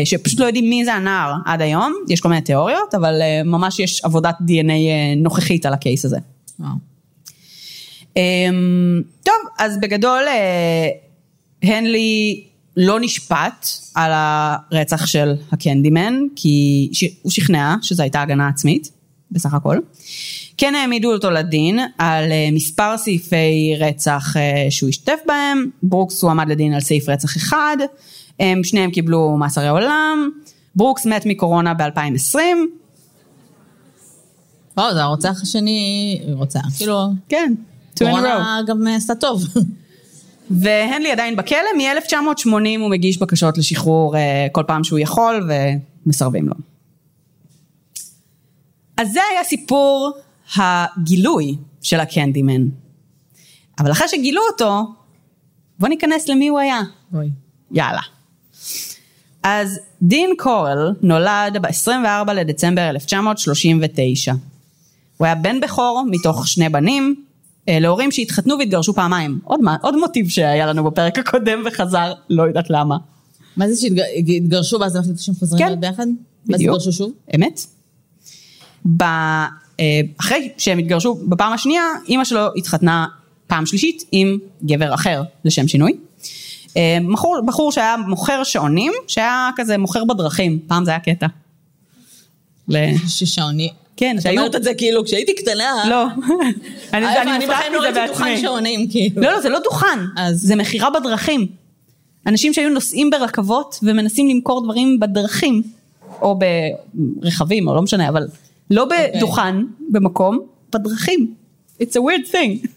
שפשוט לא יודעים מי זה הנער עד היום, יש כל מיני תיאוריות, אבל ממש יש עבודת DNA נוכחית על הקייס הזה. טוב, אז בגדול, הנלי לא נשפט על הרצח של הקנדימן, כי הוא שכנע שזו הייתה הגנה עצמית, בסך הכל. כן העמידו אותו לדין על מספר סעיפי רצח שהוא השתף בהם, ברוקס הוא עמד לדין על סעיף רצח אחד, שניהם קיבלו מאסרי עולם, ברוקס מת מקורונה ב-2020. וואו, זה הרוצח השני, רוצה, כאילו... כן, קורונה גם עשתה טוב. והנלי עדיין בכלא, מ-1980 הוא מגיש בקשות לשחרור כל פעם שהוא יכול, ומסרבים לו. אז זה היה סיפור הגילוי של הקנדימן. אבל אחרי שגילו אותו, בוא ניכנס למי הוא היה. אוי. יאללה. אז דין קורל נולד ב-24 לדצמבר 1939. הוא היה בן בכור מתוך שני בנים, להורים שהתחתנו והתגרשו פעמיים. עוד מוטיב שהיה לנו בפרק הקודם וחזר, לא יודעת למה. מה זה שהתגרשו ואז אנחנו חושבים חוזרים עוד ביחד? מה זה התגרשו שוב? אמת. אחרי שהם התגרשו בפעם השנייה, אמא שלו התחתנה פעם שלישית עם גבר אחר, לשם שינוי. בחור שהיה מוכר שעונים, שהיה כזה מוכר בדרכים, פעם זה היה קטע. ששעוני... כן, אתה אומרת את זה כאילו, כשהייתי קטנה... לא, אני מפתעת מזה בעצמי. לא, זה לא דוכן, זה מחירה בדרכים. אנשים שהיו נוסעים ברכבות ומנסים למכור דברים בדרכים, או ברכבים, או לא משנה, אבל לא בדוכן, במקום, בדרכים. It's a weird thing.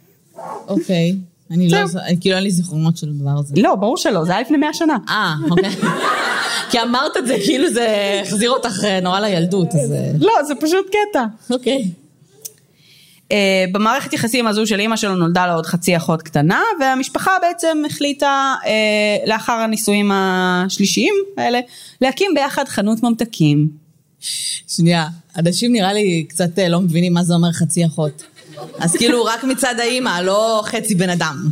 אוקיי. אני לא, כאילו אין לי זיכרונות של דבר הזה. לא, ברור שלא, זה היה לפני 100 שנה. אוקיי. כי אמרת את זה, כאילו זה החזיר אותך נורא לילדות. לא, זה פשוט קטע. אוקיי. במערכת יחסים הזו של אמא שלו נולדה לה עוד חצי אחות קטנה, והמשפחה בעצם החליטה, לאחר הנישואים השלישיים האלה, להקים ביחד חנות ממתקים. שנייה, אנשים נראה לי קצת לא מבינים מה זה אומר חצי אחות. אז כאילו רק מצד האמא, לא חצי בן אדם.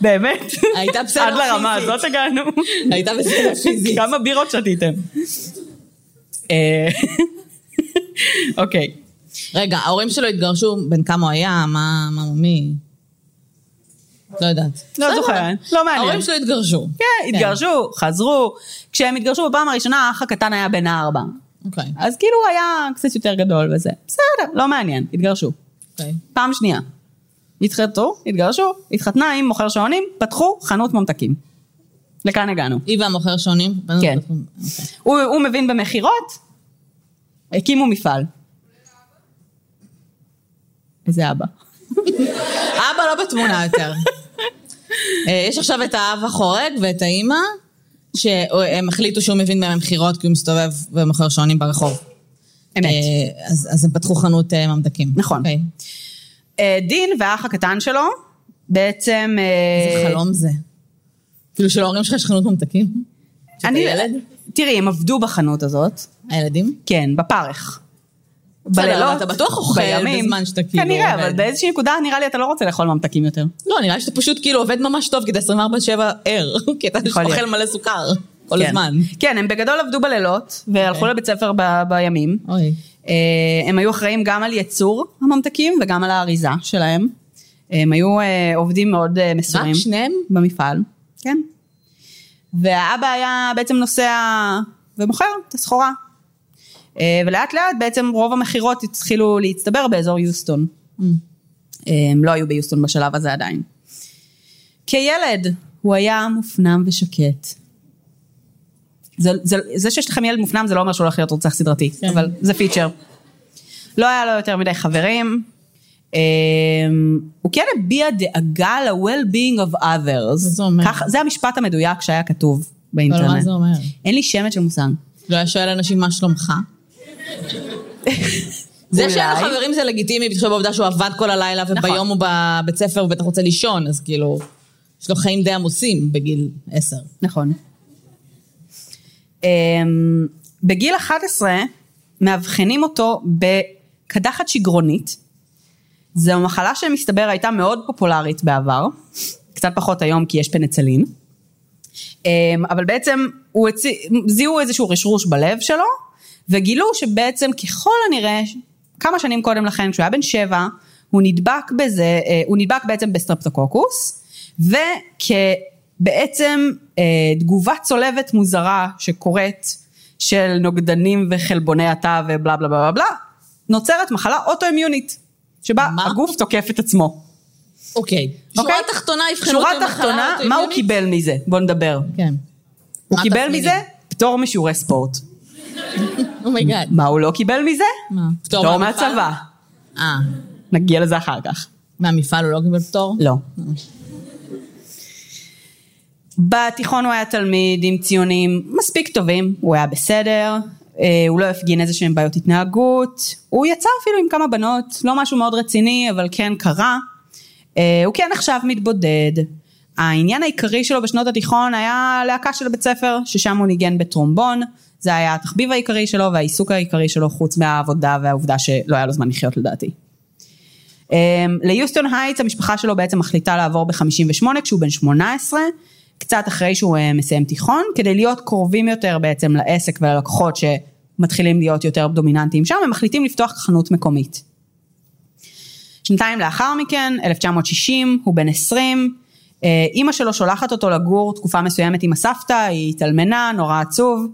באמת? הייתה בסדר פיזית. עד לרמה הזאת הגענו. הייתה בסדר פיזית. כמה בירות שתיתם. אוקיי. רגע, ההורים שלו התגרשו בין כמה היה, מי? לא יודעת. לא זוכרת, לא מעניין. ההורים שלו התגרשו. כן, התגרשו, חזרו. כשהם התגרשו בפעם הראשונה, האח הקטן היה בן 4. Okay. אז כאילו הוא היה קצת יותר גדול וזה. בסדר, לא מעניין, התגרשו. Okay. פעם שנייה. התחתנו, התגרשו, התחתנה עם מוכר שעונים, פתחו חנות ממתקים. לכאן הגענו. היא והמוכר שעונים? כן. Okay. הוא מבין במחירות, הקימו מפעל. איזה אבא. אבא לא בתמונה יותר. יש עכשיו את האב החורג ואת האמא, שהם החליטו שהוא מבין מהם מחירות, כי הוא מסתובב ומוכר שעונים ברחוב. אמת. אז הם פתחו חנות ממתקים. נכון. דין והאח הקטן שלו, בעצם... איזה חלום זה. כאילו שלהורים שלך יש חנות ממתקים? שאתה ילד? תראי, הם עבדו בחנות הזאת. הילדים? כן, בפרך. בלילות, אתה בטוח אוכל בזמן שאתה כאילו... כנראה, אבל באיזושהי נקודה נראה לי אתה לא רוצה לאכול ממתקים יותר. לא, נראה לי שאתה פשוט כאילו עובד ממש טוב כדי 24/7 ער, כי אתה אוכל מלא סוכר כל הזמן. כן, הם בגדול עבדו בלילות, והלכו לבית ספר בימים. הם היו אחראים גם על ייצור הממתקים וגם על האריזה שלהם. הם היו עובדים מאוד מסורים. רק שניהם? במפעל, כן. והאבא היה בעצם נוסע ומוכר את הסחורה. ולאט לאט בעצם רוב המחירות התחילו להצטבר באזור יוסטון. הם לא היו ביוסטון בשלב הזה עדיין. כילד הוא היה מופנם ושקט. זה שיש לכם ילד מופנם זה לא אומר שהוא הולך להיות רוצח סדרתי, אבל זה פיצ'ר. לא היה לו יותר מדי חברים. הוא כן הביע דאגה ל-well-being of others. זה המשפט המדויק שהיה כתוב באינטרנט. אבל מה זה אומר? אין לי שמץ של מושג. לא היה שואל אנשים מה שלומך. זה שאלה חברים זה לגיטימי, בתחשב בעובדה שהוא עבד כל הלילה, וביום הוא בבית ספר, הוא בטח רוצה לישון, אז כאילו, יש לו חיים די עמוסים בגיל 10. נכון. בגיל 11 מאבחנים אותו בקדחת שגרונית, זו מחלה שמסתבר הייתה מאוד פופולרית בעבר, קצת פחות היום כי יש פניצלין, אבל בעצם זיהו איזשהו רשרוש בלב שלו, וגילו שבעצם ככל הנראה, כמה שנים קודם לכן, כשהוא היה בן 7, הוא נדבק בזה, הוא נדבק בעצם בסטרפטוקוקוס, וכבעצם תגובה צולבת מוזרה שקורית של נוגדנים וחלבוני התא ובלה בלה בלה בלה, נוצרת מחלה אוטואימיונית, שבה הגוף תוקף את עצמו. אוקיי. שורה תחתונה יבחנו אותו מחלה אוטואימיונית. מה הוא קיבל מזה? בוא נדבר. כן. הוא קיבל מזה פטור משיעורי ספורט. אומייגאד. מה הוא לא קיבל מזה? מה? פטור מהצבא. נגיע לזה אחר כך. מהמפעל הוא לא קיבל פטור? לא. בתיכון הוא היה תלמיד עם ציונים מספיק טובים, הוא היה בסדר, הוא לא הפגין איזה שהם בעיות התנהגות, הוא יצא אפילו עם כמה בנות, לא משהו מאוד רציני, אבל כן קרה, הוא כן עכשיו מתבודד, העניין העיקרי שלו בשנות התיכון היה להקה של בית ספר, ששם הוא ניגן בטרומבון, זה היה התחביב העיקרי שלו, והעיסוק העיקרי שלו חוץ מהעבודה, והעובדה שלא היה לו זמן לחיות לדעתי. ליוסטון הייטס, המשפחה שלו בעצם מחליטה לעבור ב-58, כשהוא בן 18, קצת אחרי שהוא מסיים תיכון, כדי להיות קרובים יותר בעצם לעסק וללקוחות שמתחילים להיות יותר דומיננטיים שם, הם מחליטים לפתוח חנות מקומית. שנתיים לאחר מכן, 1960, הוא בן 20, אמא שלו שולחת אותו לגור תקופה מסוימת עם הסבתא, היא התאלמנה, נורא עצוב,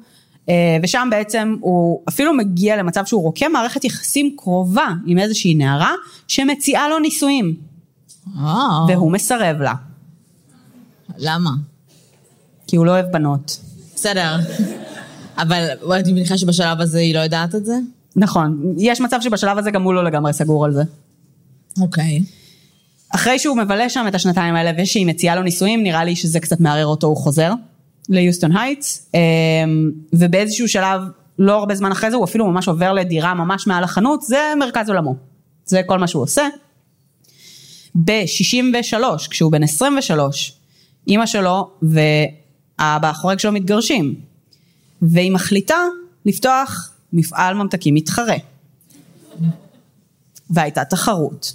ושם בעצם הוא אפילו מגיע למצב שהוא רוקם מערכת יחסים קרובה עם איזושהי נערה, שמציעה לו נישואים. והוא מסרב לה. למה? כי הוא לא אוהב בנות. בסדר. אבל אני מניחה שבשלב הזה היא לא יודעת את זה? נכון. יש מצב שבשלב הזה גם הוא לא לגמרי סגור על זה. אוקיי. אחרי שהוא מבלה שם את השנתיים האלה, ושהיא מציעה לו נישואים, נראה לי שזה קצת מערר אותו, הוא חוזר ליוסטון הייטס, ובאיזשהו שלב, לא הרבה זמן אחרי זה, הוא אפילו ממש עובר לדירה ממש מעל החנות, זה מרכז עולמו. זה כל מה שהוא עושה. ב-63, כשהוא בן 23, אמא שלו והאבא החורג שלו מתגרשים, והיא מחליטה לפתוח מפעל ממתקים מתחרה. והייתה תחרות.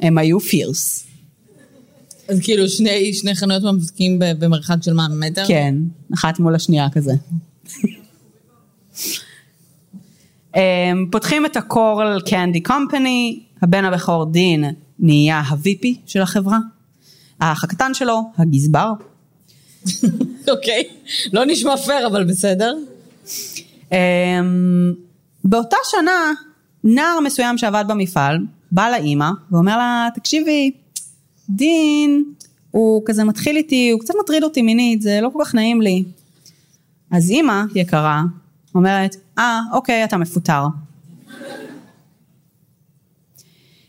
הם היו פירס. אז כאילו שני חנויות ממתקים במרחק של 100 מטר? כן, אחת מול השנייה כזה. פותחים את הקורל קנדי קומפני, הבן הבכור דין נהיה הויפי של החברה. האח הקטן שלו, הגזבר. אוקיי, לא נשמע פייר, אבל בסדר. באותה שנה, נער מסוים שעבד במפעל, בא לאמא, ואומר לה, תקשיבי, דין, הוא כזה מתחיל איתי, הוא קצת מטריד אותי מינית, זה לא כל כך נעים לי. אז אמא יקרה, אומרת, אוקיי, אתה מפוטר.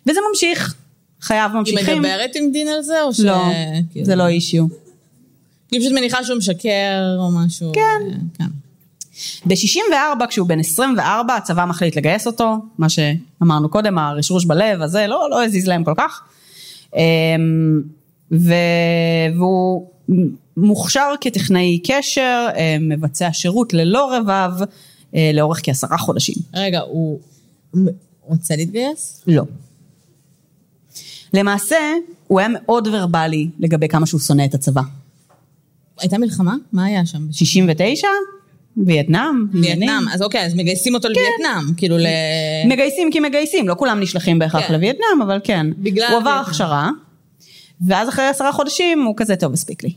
וזה ממשיך. חייו ממשיכים. היא מדברת עם דין על זה? או ש... לא, כאילו... זה לא אישיו. היא פשוט מניחה שהוא משקר או משהו. כן. כן. ב-64, כשהוא בן 24, הצבא מחליט לגייס אותו, מה שאמרנו קודם, הרשרוש בלב, אז זה לא הזיז להם כל כך. והוא מוכשר כטכנאי קשר, מבצע שירות ללא רבב, לאורך כ10 חודשים. רגע, הוא רוצה להתגייס? לא. למעשה, הוא היה מאוד ורבלי לגבי כמה שהוא שונא את הצבא. הייתה מלחמה? מה היה שם? 69? וייטנאם? וייטנאם, אז אוקיי, אז מגייסים אותו לוייטנאם, כאילו ל... מגייסים כי מגייסים, לא כולם נשלחים בהכרח לוייטנאם, אבל כן. הוא עבר הכשרה, ואז אחרי 10 חודשים הוא כזה טוב, הספיק לי.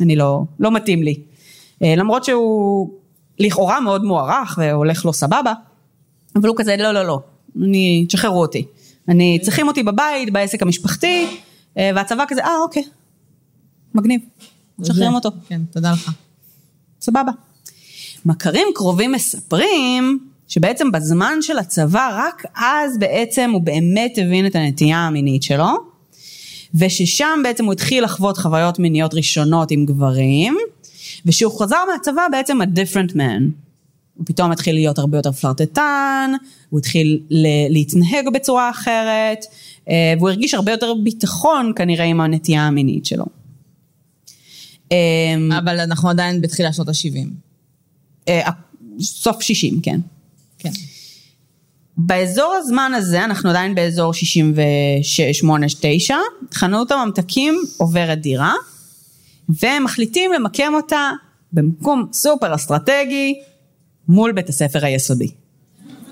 אני לא מתאים לי. למרות שהוא לכאורה מאוד מוערך, והולך לו סבבה, אבל הוא כזה, לא, תשחררו אותי. אני צריכים אותי בבית, בעסק המשפחתי, והצבא כזה, אוקיי, מגניב, שחררים אותו. כן, תודה לך. סבבה. מכרים קרובים מספרים, שבעצם בזמן של הצבא, רק אז בעצם הוא באמת הבין את הנטייה המינית שלו, וששם בעצם הוא התחיל לחוות חוויות מיניות ראשונות עם גברים, ושהוא חוזר מהצבא בעצם a different man. הוא פתאום התחיל להיות הרבה יותר פלרטטן, הוא התחיל להתנהג בצורה אחרת, והוא הרגיש הרבה יותר ביטחון כנראה עם הנטייה המינית שלו. אבל אנחנו עדיין בתחילת שנות ה-70. סוף 60, כן. כן. באזור הזמן הזה, אנחנו עדיין באזור 68-9, חנות הממתקים עוברת דירה, ומחליטים למקם אותה במקום סופר אסטרטגי, מול בית הספר היסודי.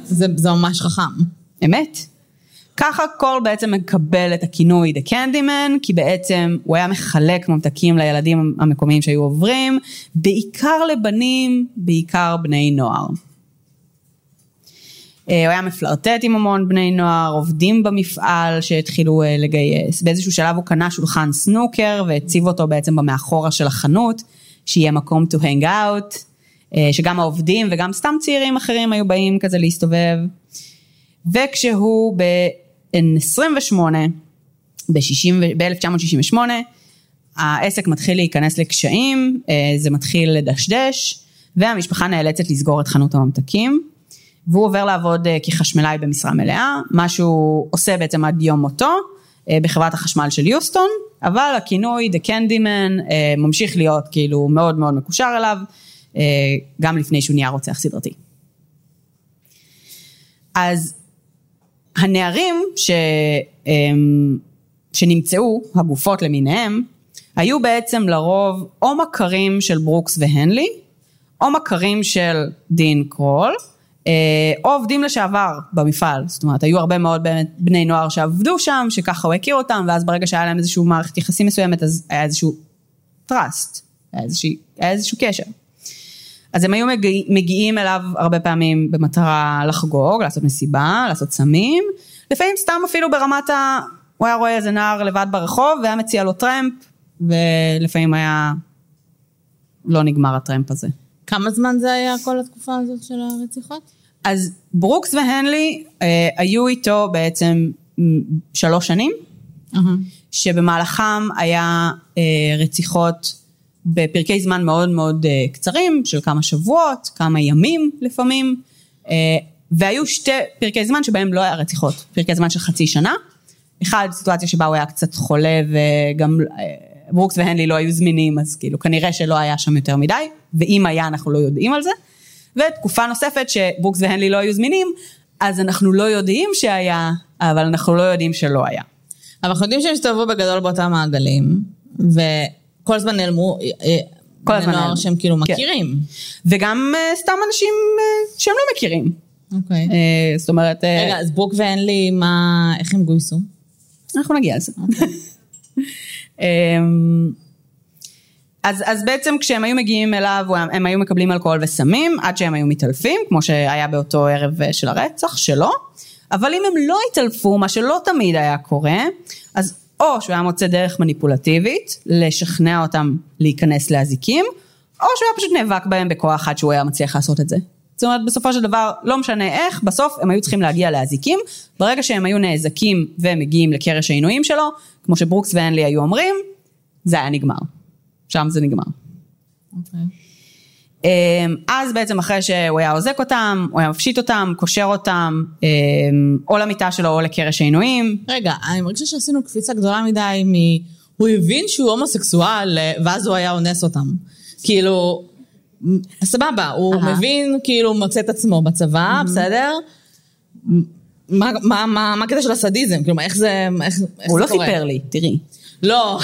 זה ממש חכם. אמת? ככה קול בעצם מקבל את הכינוי The Candyman, כי בעצם הוא היה מחלק ממתקים לילדים המקומיים שהיו עוברים, בעיקר לבנים, בעיקר בני נוער. הוא היה מפלרטט עם המון בני נוער, עובדים במפעל שהתחילו לגייס. באיזשהו שלב הוא קנה שולחן סנוקר, והציב אותו בעצם במאחורה של החנות, שיהיה מקום to hang out, שגם העובדים וגם סתם צעירים אחרים היו באים כזה להסתובב. וכשהוא ב-1968, העסק מתחיל להיכנס לקשיים, זה מתחיל לדשדש, והמשפחה נאלצת לסגור את חנות הממתקים, והוא עובר לעבוד כחשמלאי במשרה מלאה, מה שהוא עושה בעצם עד יום מותו, בחברת החשמל של יוסטון, אבל הכינוי The Candyman ממשיך להיות כאילו מאוד מאוד מקושר אליו, גם לפני שהוא נהיה רוצח סדרתי. אז הנערים שנמצאו, הגופות למיניהם, היו בעצם לרוב או מכרים של ברוקס והנלי, או מכרים של דין קרול, או עובדים לשעבר במפעל. זאת אומרת, היו הרבה מאוד בני נוער שעבדו שם, שככה הוא הכיר אותם, ואז ברגע שהיה להם איזשהו מערכת יחסים מסוימת, אז היה איזשהו טראסט, היה איזשהו קשר. אז הם היו מגיעים אליו הרבה פעמים במטרה לחגוג, לעשות מסיבה, לעשות סמים, לפעמים סתם אפילו ברמת הוא היה רואה איזה נער לבד ברחוב, והיה מציע לו טרמפ, ולפעמים היה, לא נגמר הטרמפ הזה. כמה זמן זה היה כל התקופה הזאת של הרציחות? אז ברוקס והנלי היו איתו בעצם 3 שנים, שבמהלכם היה רציחות, בפרקי זמן מאוד מאוד קצרים, של כמה שבועות, כמה ימים לפעמים, והיו 2 פרקי זמן שבהם לא היה רציחות, פרקי זמן של 0.5 שנה, אחד סיטואציה שבה הוא היה קצת חולה, וגם ברוקס והנלי לא היו זמינים, אז כאילו כנראה שלא היה שם יותר מדי, ואם היה אנחנו לא יודעים על זה, ותקופה נוספת שברוקס והנלי לא היו זמינים, אז אנחנו לא יודעים שהיה, אבל אנחנו לא יודעים שלא היה. אבל אנחנו יודעים שהם הסתובבו בגדול באותם מעגלים, כל הזמן נעלמו, כל הזמן נעלמו. שהם כאילו מכירים. וגם סתם אנשים שהם לא מכירים. אוקיי. זאת אומרת... רגע, אז ברוק והנלי, איך הם גויסו? אנחנו נגיע לזה. אז בעצם כשהם היו מגיעים אליו, הם היו מקבלים אלכוהול וסמים, עד שהם היו מתעלפים, כמו שהיה באותו ערב של הרצח שלו. אבל אם הם לא התעלפו, מה שלא תמיד היה קורה, אז... או שהוא היה מוצא דרך מניפולטיבית, לשכנע אותם להיכנס לאזיקים, או שהוא היה פשוט נאבק בהם בכוח עד שהוא היה מצליח לעשות את זה. זאת אומרת, בסופו של דבר, לא משנה איך, בסוף הם היו צריכים להגיע לאזיקים, ברגע שהם היו נאזקים ומגיעים לקרש העינויים שלו, כמו שברוקס והנלי היו אומרים, זה היה נגמר. שם זה נגמר. Okay. אז בעצם אחרי שהוא היה עוזק אותם, הוא היה מפשיט אותם, קושר אותם, או למיטה שלו או לקרש העינויים. רגע, אני מרגישה שעשינו קפיצה גדולה מדי, הוא הבין שהוא הומוסקסואל, ואז הוא היה אונס אותם. כאילו, סבבה, הוא מבין, כאילו מוצא את עצמו בצבא, בסדר? מה הקטע של הסדיזם? כאילו, איך זה קורה? הוא לא סיפר לי, תראי. לא,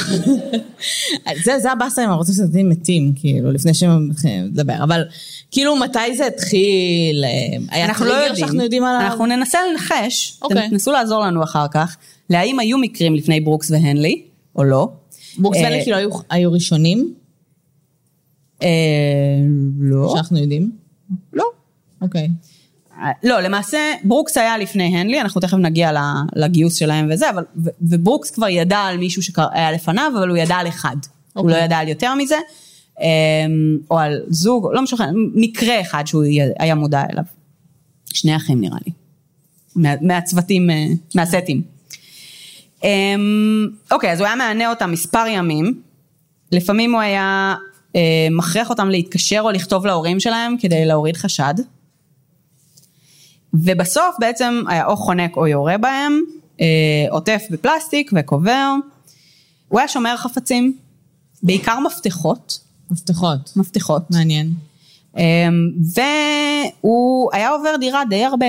זה הבאסה אם הרוצים סדים מתים, כאילו, לפני שהם מתחילים לדבר, אבל כאילו מתי זה התחיל, אנחנו לא יודעים, אנחנו ננסה לנחש, אתם תנסו לעזור לנו אחר כך, להאם היו מקרים לפני ברוקס והנלי, או לא. ברוקס והנלי כאילו היו ראשונים? לא. שאנחנו יודעים? לא. אוקיי. לא, למעשה, ברוקס היה לפני הנלי, אנחנו תכף נגיע לגיוס שלהם וזה, אבל, וברוקס כבר ידע על מישהו שהיה לפניו, אבל הוא ידע על אחד. Okay. הוא לא ידע על יותר מזה, או על זוג, לא משוכן, מקרה אחד שהוא היה מודע אליו. 2 אחים נראה לי. מהצוותים, מהסטים. אוקיי, אז הוא היה מענה אותם מספר ימים, לפעמים הוא היה מכריח אותם להתקשר או לכתוב להורים שלהם, כדי להוריד חשד. ובסוף בעצם היה או חונק או יורה בהם, עוטף בפלסטיק וקובר. הוא היה שומר חפצים, בעיקר מפתחות. מפתחות. מעניין. והוא היה עובר דירה די הרבה.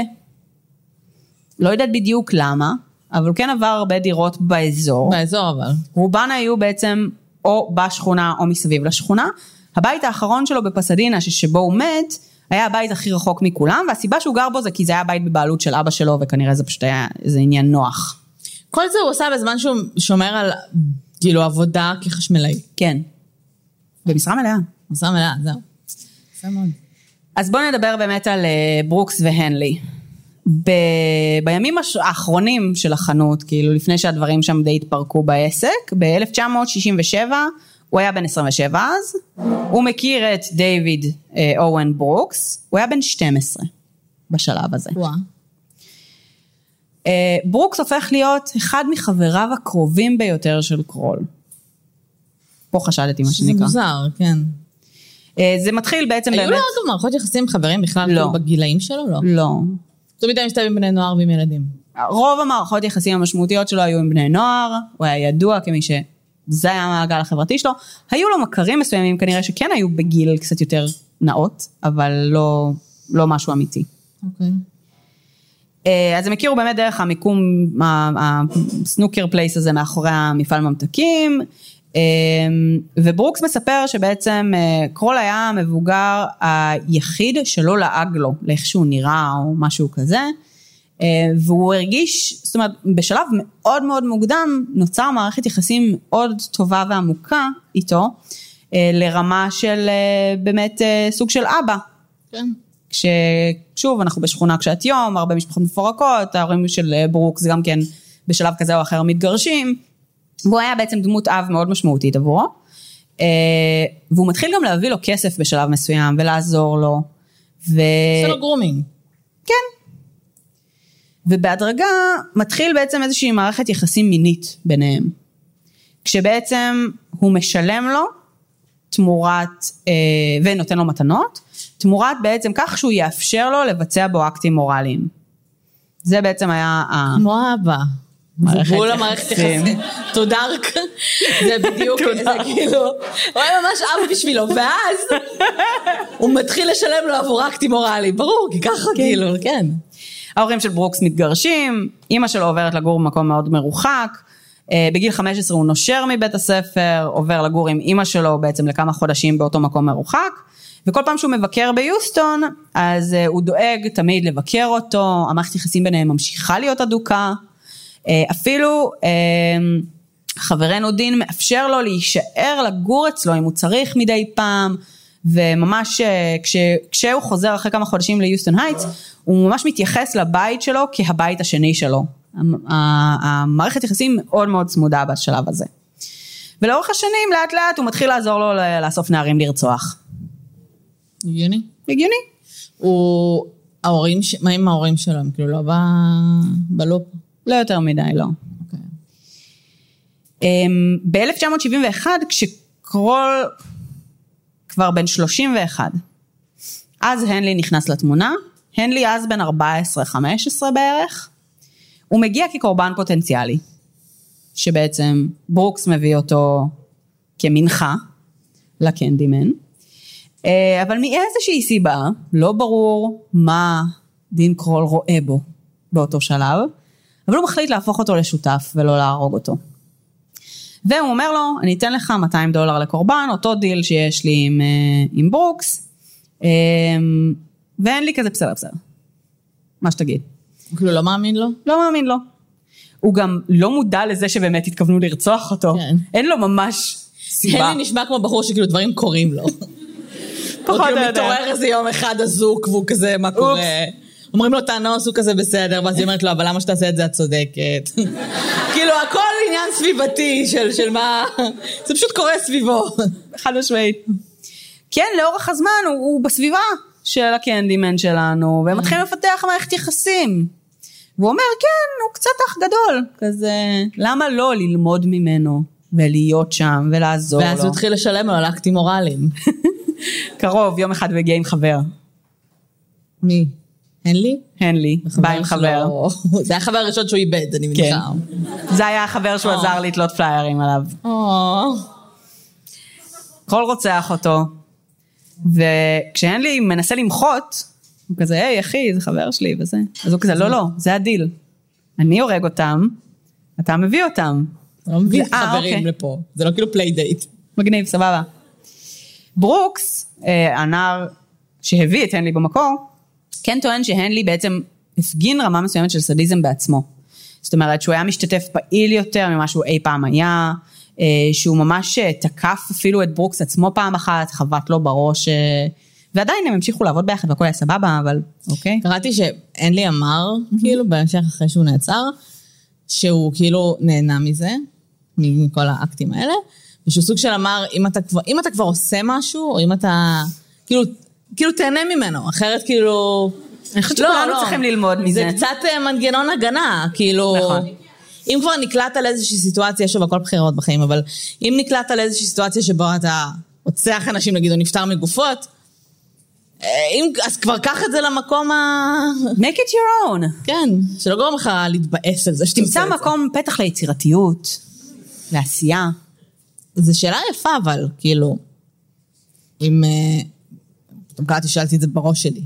לא יודעת בדיוק למה, אבל הוא כן עבר הרבה דירות באזור. באזור אבל. רובן היו בעצם או בשכונה או מסביב לשכונה. הבית האחרון שלו בפסדינה שבו הוא מת, היה הבית הכי רחוק מכולם, והסיבה שהוא גר בו זה כי זה היה הבית בבעלות של אבא שלו, וכנראה זה פשוט היה איזה עניין נוח. כל זה הוא עושה בזמן שהוא שומר על כאילו עבודה כחשמלאי. כן. במשרה מלאה. במשרה מלאה, זהו. זה מאוד. אז בואו נדבר באמת על ברוקס והנלי. בימים האחרונים של החנות, כאילו לפני שהדברים שם די התפרקו בעסק, ב-1967, הוא היה בן 27 אז, הוא מכיר את דיוויד אוהן ברוקס, הוא היה בן 12 בשלב הזה. וואו. ברוקס הופך להיות אחד מחבריו הקרובים ביותר של קרול. פה חשדתי מה שנקרא. זה מוזר, כן. זה מתחיל בעצם היו באמת... היו לא עוד מערכות יחסים עם חברים בכלל לא. בגילאים שלו, לא? לא. זאת אומרת, משתב עם בני נוער ועם ילדים. רוב המערכות יחסים המשמעותיות שלו היו עם בני נוער, הוא היה ידוע כמי ש... זה היה המעגל החברתי שלו. היו לו מכרים מסוימים, כנראה שכן היו בגיל קצת יותר נאות, אבל לא משהו אמיתי. אוקיי. אז הם הכירו באמת דרך המיקום, הסנוקר פלייס הזה מאחורי המפעל ממתקים, וברוקס מספר שבעצם קרול היה המבוגר היחיד שלא לעג לו, לאיך שהוא נראה או משהו כזה, והוא הרגיש, זאת אומרת, בשלב מאוד מאוד מוקדם, נוצר מערכת יחסים מאוד טובה ועמוקה איתו, לרמה של באמת סוג של אבא. כן. כששוב, אנחנו בשכונה קשת יום, הרבה משפחות מפורקות, ההורים של ברוקס גם כן בשלב כזה או אחר מתגרשים, והוא היה בעצם דמות אב מאוד משמעותית עבורו, והוא מתחיל גם להביא לו כסף בשלב מסוים, ולעזור לו. זה לא גרומינג. כן. ובהדרגה מתחיל בעצם איזושהי מערכת יחסים מינית ביניהם, כשבעצם הוא משלם לו תמורת, ונותן לו מתנות, תמורת בעצם כך שהוא יאפשר לו לבצע בו אקטים מורליים. זה בעצם היה... כמו אבא. בול המערכת יחסים. תודרק. זה בדיוק, זה כאילו, הוא היה ממש אבא בשבילו, ואז הוא מתחיל לשלם לו עבור אקטים מורליים, ברור, כי ככה כאילו, כן. ההורים של ברוקס מתגרשים, אמא שלו עוברת לגור במקום מאוד מרוחק, בגיל 15 הוא נושר מבית הספר, עובר לגור עם אמא שלו בעצם לכמה חודשים באותו מקום מרוחק, וכל פעם שהוא מבקר ביוסטון, אז הוא דואג תמיד לבקר אותו, המערכת יחסים ביניהם ממשיכה להיות אדוקה, אפילו חברנו דין מאפשר לו להישאר לגור אצלו אם הוא צריך מדי פעם, וממש כשהוא חוזר אחרי כמה חודשים ליוסטון הייטס, הוא ממש מתייחס לבית שלו כהבית השני שלו. המערכת יחסים מאוד מאוד צמודה בשלב הזה. ולאורך השנים, לאט לאט, הוא מתחיל לעזור לו לאסוף נערים לרצוח. הגיוני? הגיוני. מה עם ההורים שלו? הם כאילו לא בלופ? לא יותר מדי, לא. ב-1971, כשקרול... כבר בין 31. אז הנלי נכנס לתמונה, הנלי אז בין 14-15 בערך, הוא מגיע כקורבן פוטנציאלי, שבעצם ברוקס מביא אותו כמנחה, לקנדימן, אבל מאיזושהי סיבה, לא ברור מה דין קרול רואה בו, באותו שלב, אבל הוא מחליט להפוך אותו לשותף, ולא להרוג אותו. והוא אומר לו, אני אתן לך $200 לקורבן, אותו דיל שיש לי עם ברוקס, ואין לי כזה בסדר, מה שתגיד. הוא כאילו לא מאמין לו? לא מאמין לו. הוא גם לא מודע לזה שבאמת התכוונו לרצוח אותו, אין לו ממש סיבה. אין לי נשמע כמו בחור שכאילו דברים קורים לו. הוא כאילו מתעורר איזה יום אחד הזוק, והוא כזה, מה קורה? אומרים לו, תאנוס, הוא כזה בסדר, ואז היא אומרת לו, אבל למה שתעשה את זה, את צודקת. כאילו, הכל עניין סביבתי של מה... זה פשוט קורה סביבו. חד משמעית. כן, לאורך הזמן, הוא בסביבה של הקנדימן שלנו, והם מתחילים לפתח מערכת יחסים. והוא אומר, כן, הוא קצת אח גדול. כזה, למה לא ללמוד ממנו, ולהיות שם, ולעזור לו. ואז הוא התחיל לשלם לו על אקטים מורליים. קרוב, יום אחד בגיע עם חבר. מי? הנלי? הנלי, בא עם חבר. זה היה חבר הראשון שהוא איבד, אני מניחה. זה היה החבר שהוא עזר לתלות פליירים עליו. קרול רוצח אותו, וכשהנלי מנסה למחות, הוא כזה, היי אחי, זה חבר שלי וזה. אז הוא כזה, לא, לא, זה הדיל. אני הורג אותם, אתה מביא אותם. אתה לא מביא חברים לפה. זה לא כאילו פליי דייט. מגניב, סבבה. ברוקס, הנער שהביא את הנלי במקור, כן טוען שהנלי בעצם הפגין רמה מסוימת של סדיזם בעצמו. זאת אומרת, שהוא היה משתתף פעיל יותר ממה שהוא אי פעם היה, שהוא ממש תקף אפילו את ברוקס עצמו פעם אחת, חבט לו בראש, ועדיין הם המשיכו לעבוד ביחד, והכל היה סבבה, אבל אוקיי. קראתי שהנלי אמר, כאילו, בהמשך אחרי שהוא נעצר, שהוא כאילו נהנה מזה, מכל האקטים האלה, ושהוא סוג של אמר, אם אתה כבר עושה משהו, או אם אתה, כאילו תהנה ממנו, אחרת כאילו, לא, לא צריכים ללמוד מזה. זה קצת מנגנון הגנה, כאילו, אם כבר נקלעת על איזושהי סיטואציה, שוב, הכל בחירות בחיים, אבל אם נקלעת על איזושהי סיטואציה שבה אתה הוצח אנשים, נגיד, או נפטר מגופות, אז כבר קח את זה למקום ה... make it your own. כן, שלא גורם לך להתבאס על זה. תמצא מקום פתח ליצירתיות, לעשייה. זו שאלה יפה, אבל, כאילו, אם... טוב, קראתי, שאלתי את זה בראש שלי.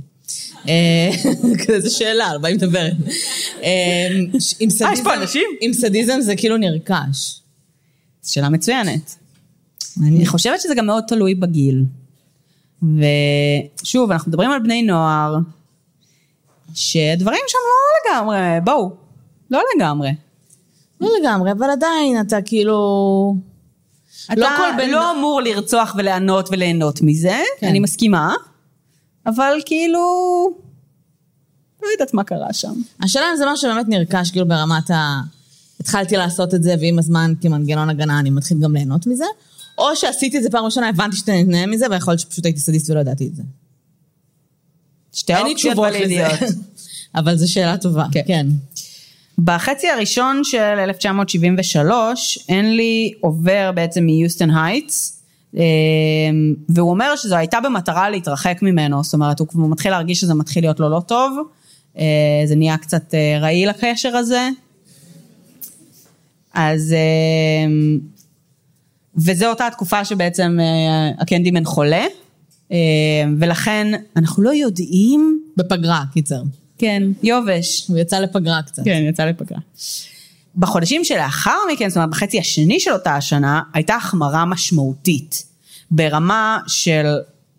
כזה שאלה, לא באים לדבר. עם סדיזם זה כאילו נרכש. זו שאלה מצוינת. אני חושבת שזה גם מאוד תלוי בגיל. ושוב, אנחנו מדברים על בני נוער, שדברים שם לא לגמרי, בואו, לא לגמרי. לא לגמרי, אבל עדיין אתה כאילו... אתה לא אמור לרצוח ולענות וליהנות מזה, אני מסכימה, אבל כאילו, לא יודעת מה קרה שם. השאלה אם זה משהו שבאמת נרכש, כאילו ברמת ה... התחלתי לעשות את זה, ועם הזמן כמנגנון הגנה אני מתחיל גם ליהנות מזה, או שעשיתי את זה פעם ראשונה, הבנתי שאתה נהנה מזה, ויכול להיות שפשוט הייתי סדיסט ולא ידעתי את זה. שתי האופציות בלעדיות. אבל זו שאלה טובה, כן. בחצי הראשון של 1973, הנלי עובר בעצם מיוסטון הייטס, והוא אומר שזו הייתה במטרה להתרחק ממנו, זאת אומרת, הוא מתחיל להרגיש שזה מתחיל להיות לו לא טוב, זה נהיה קצת ראי לקשר הזה, אז... וזו אותה התקופה שבעצם הקנדימן חולה, ולכן אנחנו לא יודעים... בפגרה, קיצר. כן, יובש. הוא יצא לפגרה קצת. כן, יצא לפגרה. בחודשים שלאחר מכן, זאת אומרת, בחצי השני של אותה השנה, הייתה החמרה משמעותית, ברמה של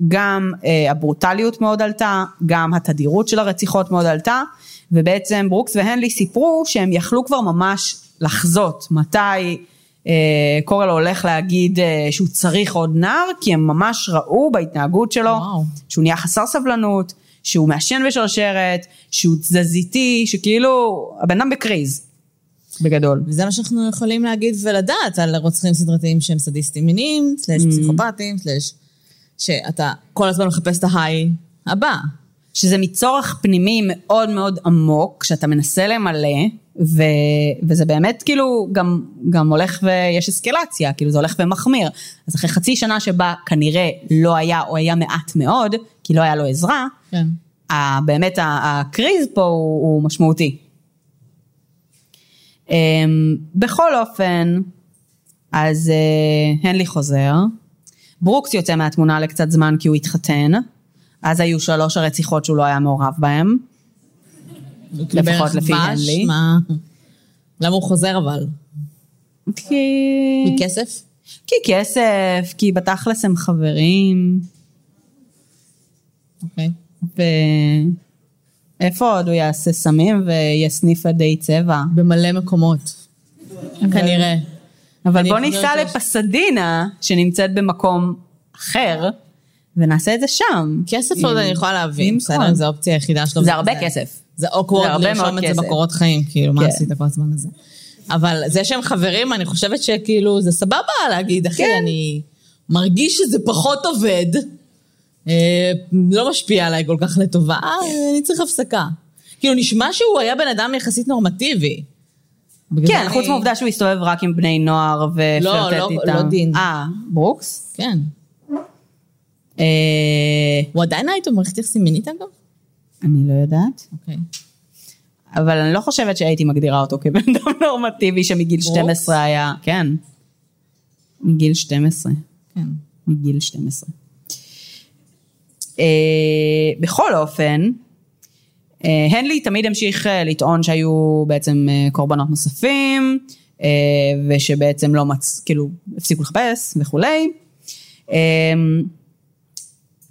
גם הברוטליות מאוד עלתה, גם התדירות של הרציחות מאוד עלתה, ובעצם ברוקס והנלי סיפרו שהם יכלו כבר ממש לחזות מתי... קורל הולך להגיד שהוא צריך עוד נער, כי הם ממש ראו בהתנהגות שלו, וואו. שהוא נהיה חסר סבלנות, שהוא מאשן בשרשרת, שהוא תזזיתי, שכאילו הבן אדם בקריז בגדול. וזה מה שאנחנו יכולים להגיד ולדעת על רוצחים סדרתיים שהם סדיסטים מיניים, סלש פסיכופטים, סלש שאתה כל הזמן מחפש את ההיי הבא. שזה מצורך פנימי מאוד מאוד עמוק, שאתה מנסה למלא, וזה באמת כאילו גם הולך ויש אסקלציה, כאילו זה הולך ומחמיר. אז אחרי חצי שנה שבה כנראה לא היה או היה מעט מאוד, כי לא היה לו עזרה, כן. באמת הקריז פה הוא משמעותי. בכל אופן, אז הנלי חוזר, ברוקס יוצא מהתמונה לקצת זמן כי הוא התחתן, אז היו 3 הרציחות שהוא לא היה מעורב בהם, לפחות לפי הנלי. למה הוא חוזר אבל? כי כסף? כי כסף, כי בתכלס הם חברים. אוקיי. ואיפה עוד הוא יעשה סמים ויסניף עדי צבע? במלא מקומות, כנראה. אבל בוא ניסע לפסדינה, שנמצאת במקום אחר, ונעשה את זה שם. כסף עוד אני יכולה להבין, בסדר, זו האופציה היחידה שלו. זה הרבה כסף. זה אוקוורד לרשום את זה בקורות חיים, כאילו, מה עשית כל הזמן הזה. אבל זה שהם חברים, אני חושבת שכאילו, זה סבבה להגיד, אחי, אני מרגיש שזה פחות עובד, לא משפיע עליי כל כך לטובה, אני צריך הפסקה. כאילו, נשמע שהוא היה בן אדם יחסית נורמטיבי. כן, חוץ מהעובדה שהוא הסתובב רק עם בני נוער, ופלרטט איתם. לא דין. ברוקס? כן. הוא עדיין הייתו מערכת יחסים מינית אגב? אני לא יודעת. אוקיי. אבל אני לא חושבת שהייתי מגדירה אותו כבן אדם נורמטיבי שמגיל 12 היה... כן. מגיל 12. כן. מגיל 12. בכל אופן, הנלי תמיד המשיך לטעון שהיו בעצם קורבנות נוספים, ושבעצם לא כאילו הפסיקו לחפש וכולי.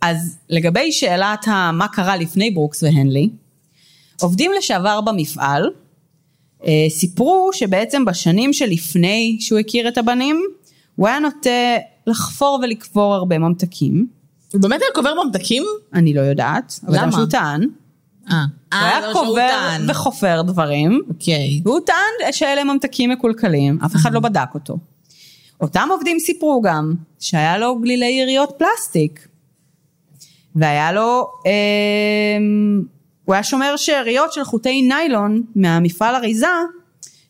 אז לגבי שאלת מה קרה לפני ברוקס והנלי, עובדים לשעבר במפעל, סיפרו שבעצם בשנים שלפני שהוא הכיר את הבנים, הוא היה נוטה לחפור ולקבור הרבה ממתקים. הוא באמת היה קובר ממתקים? אני לא יודעת, אבל למה? שהוא טען. הוא היה קובר וחופר דברים, והוא טען שאלה ממתקים מקולקלים, אף אחד לא בדק אותו. אותם עובדים סיפרו גם שהיה לו גלילי יריות פלסטיק, והיה לו, הוא היה שומר שאריות של חוטי ניילון מהמפעל הריזה,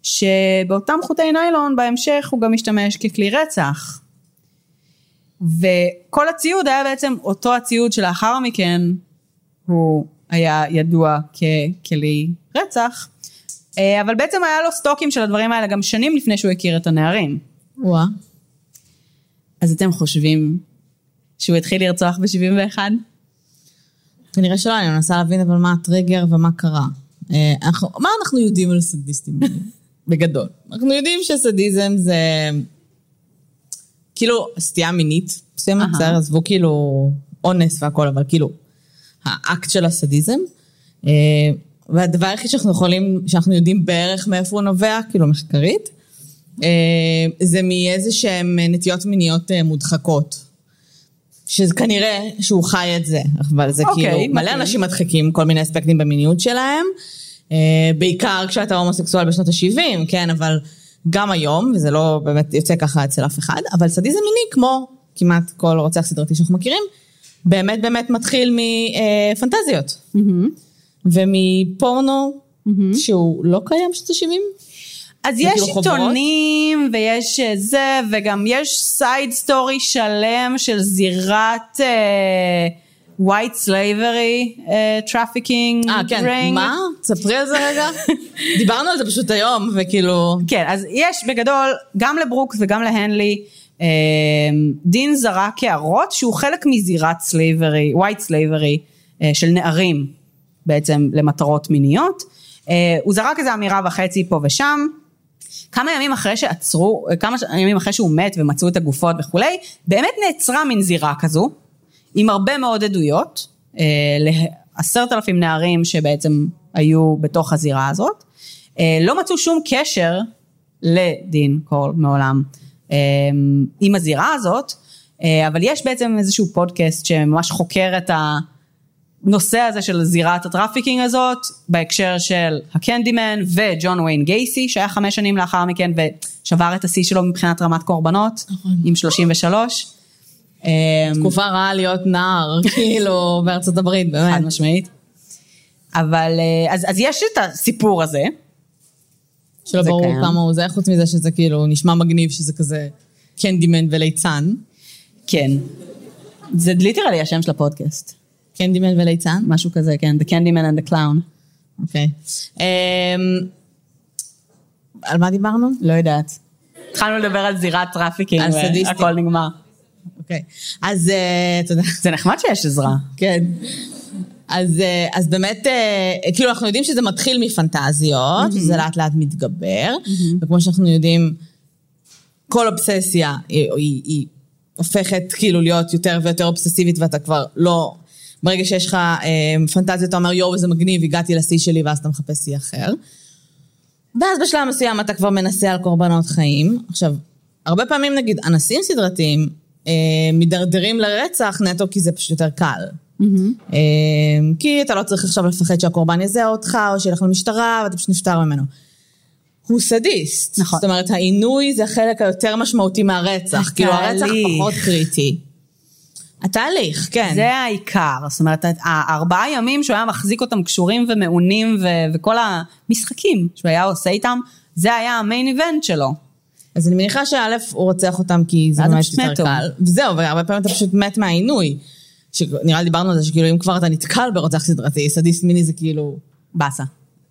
שבאותם חוטי ניילון בהמשך הוא גם משתמש ככלי רצח. וכל הציוד היה בעצם אותו הציוד שלאחר מכן הוא היה ידוע ככלי רצח, אבל בעצם היה לו סטוקים של הדברים האלה גם שנים לפני שהוא הכיר את הנערים. וואה. אז אתם חושבים שהוא התחיל לרצוח ב-71? כנראה שלא, אני מנסה להבין אבל מה הטריגר ומה קרה. מה אנחנו יודעים על סדיסטים? בגדול. אנחנו יודעים שסדיזם זה כאילו סטייה מינית, סטייה מצער, עזבו כאילו אונס והכל, אבל כאילו האקט של הסדיזם, והדבר היחיד שאנחנו יכולים, שאנחנו יודעים בערך מאיפה הוא נובע, כאילו מחקרית, זה מאיזה שהם נטיות מיניות מודחקות, שכנראה שהוא חי את זה, אבל זה כאילו, מלא אנשים מדחקים כל מיני אספקטים במיניות שלהם, בעיקר כשאתה הומוסקסואל בשנות ה-70, כן, אבל גם היום, וזה לא באמת יוצא ככה אצל אף אחד, אבל סדיזם מיני, כמו כמעט כל רוצח סדרתי שאנחנו מכירים, באמת באמת מתחיל מפנטזיות, ומפורנו, שהוא לא קיים שנות ה-70, אז יש עיתונים, ויש זה, וגם יש סייד סטורי שלם של זירת white slavery trafficking ring. כן, מה? תספרי על זה רגע. דיברנו על זה פשוט היום, וכאילו... כן, אז יש בגדול, גם לברוקס וגם להנלי, דין זרק הערות שהוא חלק מזירת slavery, white slavery, של נערים, בעצם למטרות מיניות. הוא זרק איזה אמירה וחצי פה ושם, כמה ימים אחרי שהוא מת ומצאו את הגופות וכולי, באמת נעצרה מן זירה כזו, עם הרבה מאוד עדויות, 10,000 נערים שבעצם היו בתוך הזירה הזאת, לא מצאו שום קשר לדין קורל מעולם עם הזירה הזאת, אבל יש בעצם איזשהו פודקאסט שממש חוקר את הנושא הזה של זירת הטראפיקינג הזאת, בהקשר של הקנדימן וג'ון וויין גייסי, שהיה 5 שנים לאחר מכן, ושבר את השיא שלו מבחינת רמת קורבנות, עם 33. תקופה רעה להיות נער, כאילו, בארצות הברית, באמת. חד משמעית. אבל, אז יש את הסיפור הזה. שלא ברור כמה הוא זה, חוץ מזה שזה כאילו, נשמע מגניב שזה כזה קנדימן וליצן. כן. זה ליטרלי השם של הפודקאסט. קנדימן וליצן? משהו כזה, כן. The Candyman and the Clown. אוקיי. על מה דיברנו? לא יודעת. התחלנו לדבר על זירת טראפיקינג, והכל נגמר. אוקיי. אז, תודה. זה נחמד שיש עזרה. כן. אז באמת, כאילו אנחנו יודעים שזה מתחיל מפנטזיות, וזה לאט לאט מתגבר, וכמו שאנחנו יודעים, כל אובססיה היא הופכת כאילו להיות יותר ויותר אובססיבית, ואתה כבר לא... ברגע שיש לך פנטזיה, אתה אומר, יואו, זה מגניב, הגעתי לשיא שלי, ואז אתה מחפש שיא אחר. ואז בשלב מסוים אתה כבר מנסה על קורבנות חיים. עכשיו, הרבה פעמים נגיד, אנסים סדרתיים, מדרדרים לרצח נטו, כי זה פשוט יותר קל. כי אתה לא צריך עכשיו לפחד שהקורבן יזהה אותך, או שילך למשטרה, ואתה פשוט נפטר ממנו. הוא סדיסט. נכון. זאת אומרת, העינוי זה החלק היותר משמעותי מהרצח. כאילו, הרצח פחות קריטי. התהליך, כן. זה העיקר, זאת אומרת, 4 ימים שהוא היה מחזיק אותם קשורים ומעונים וכל המשחקים שהוא היה עושה איתם, זה היה המיין איבנט שלו. אז אני מניחה שא' הוא רוצח אותם כי זה ממש יותר קל. וזהו, והרבה פעמים אתה פשוט מת מהעינוי. נראה לי דיברנו על זה שכאילו אם כבר אתה נתקל ברוצח סדרתי, סדיסט מיני זה כאילו... באסה.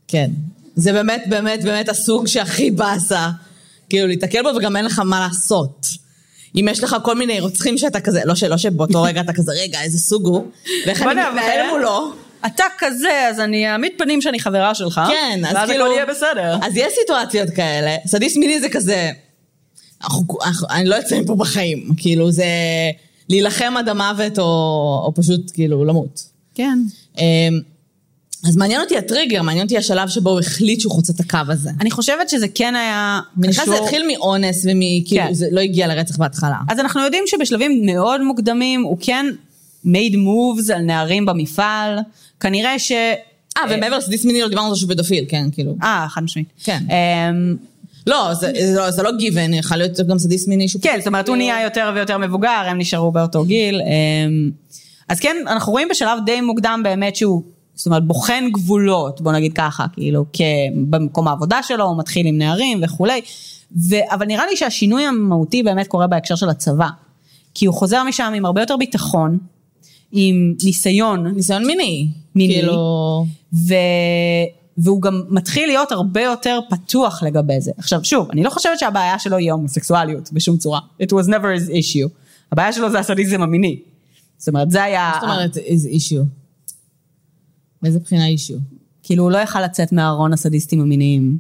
כן. זה באמת באמת באמת הסוג שהכי באסה. כאילו להתקל בו וגם אין לך מה לעשות. אם יש לך כל מיני רוצחים שאתה כזה, לא שבאותו רגע אתה כזה, רגע, איזה סוג הוא, ואיך אני מתנהל מולו. אתה כזה, אז אני אעמיד פנים שאני חברה שלך, כן, אז ואז כאילו, הכל יהיה בסדר. אז יש סיטואציות כאלה, סדיסט מיני זה כזה, אני לא יוצאים פה בחיים, כאילו זה להילחם עד המוות, או פשוט כאילו למות. כן. אז מעניין אותי הטריגר, מעניין אותי השלב שבו הוא החליט שהוא חוצה את הקו הזה. אני חושבת שזה כן היה מניחה זה התחיל מאונס ומכאילו כן. זה לא הגיע לרצח בהתחלה. אז אנחנו יודעים שבשלבים מאוד מוקדמים הוא כן made moves על נערים במפעל, כנראה ש... ומעבר לסדיס מיני לא דיברנו שהוא פדופיל, כן, כאילו. חד משמעית. כן. לא, זה לא גיוון, יכול להיות גם סדיס מיני שהוא... כן, זאת אומרת הוא נהיה יותר ויותר מבוגר, הם נשארו באותו גיל. אז כן, אנחנו רואים בשלב די מוקדם באמת שהוא זאת אומרת, בוחן גבולות, בוא נגיד ככה, כאילו, במקום העבודה שלו, הוא מתחיל עם נערים וכולי, אבל נראה לי שהשינוי המהותי באמת קורה בהקשר של הצבא, כי הוא חוזר משם עם הרבה יותר ביטחון, עם ניסיון מיני, כאילו, והוא גם מתחיל להיות הרבה יותר פתוח לגבי זה. עכשיו, שוב, אני לא חושבת שהבעיה שלו היא הומוסקסואליות, בשום צורה. It was never his issue. הבעיה שלו זה הסדיזם המיני. זאת אומרת, זה היה... זאת אומרת, his issue. מאיזה בחינה אישיו? כאילו הוא לא יכל לצאת מהארון הסדיסטים המיניים.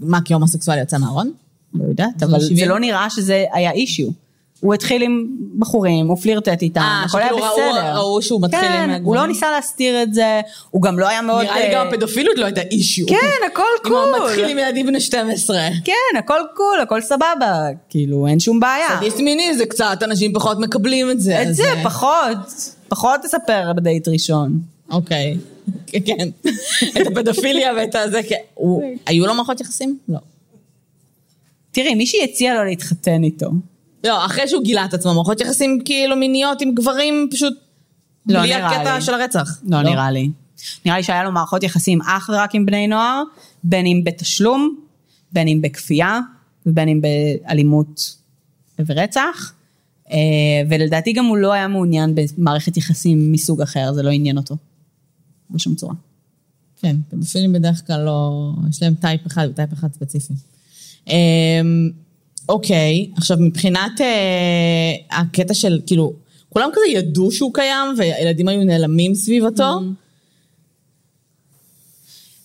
מה, כי הומוסקסואל יצא מהארון? לא יודעת, אבל זה לא נראה שזה היה אישיו. הוא התחיל עם בחורים, הוא פלירטט איתם, הכל היה בסדר. ראו שהוא מתחיל עם... כן, הוא לא ניסה להסתיר את זה, הוא גם לא היה מאוד... נראה לי גם הפדופילות לא הייתה אישיו. כן, הכל קול. הוא מתחיל עם ילדים בני 12. כן, הכל קול, הכל סבבה. כאילו, אין שום בעיה. סדיסט מיני זה קצת, אנשים פחות מקבלים את זה. את זה, פחות תספר בדייט ראשון. אוקיי, כן. את הפדופיליה ואת הזה, היו לו מערכות יחסים? לא. תראי, מישהי הציע לו להתחתן איתו. לא, אחרי שהוא גילה את עצמו, מערכות יחסים כאילו מיניות עם גברים, פשוט בלי הקטע של הרצח. לא, נראה לי. נראה לי שהיה לו מערכות יחסים אך ורק עם בני נוער, בין אם בתשלום, בין אם בכפייה, ובין אם באלימות ורצח. ולדעתי גם הוא לא היה מעוניין במערכת יחסים מסוג אחר, זה לא עניין אותו בשום צורה. כן, פדופילים בדרך כלל לא, יש להם טייפ אחד וטייפ אחד ספציפי. אוקיי, עכשיו מבחינת הקטע של, כאילו, כולם כזה ידעו שהוא קיים, והילדים היו נעלמים סביבתו.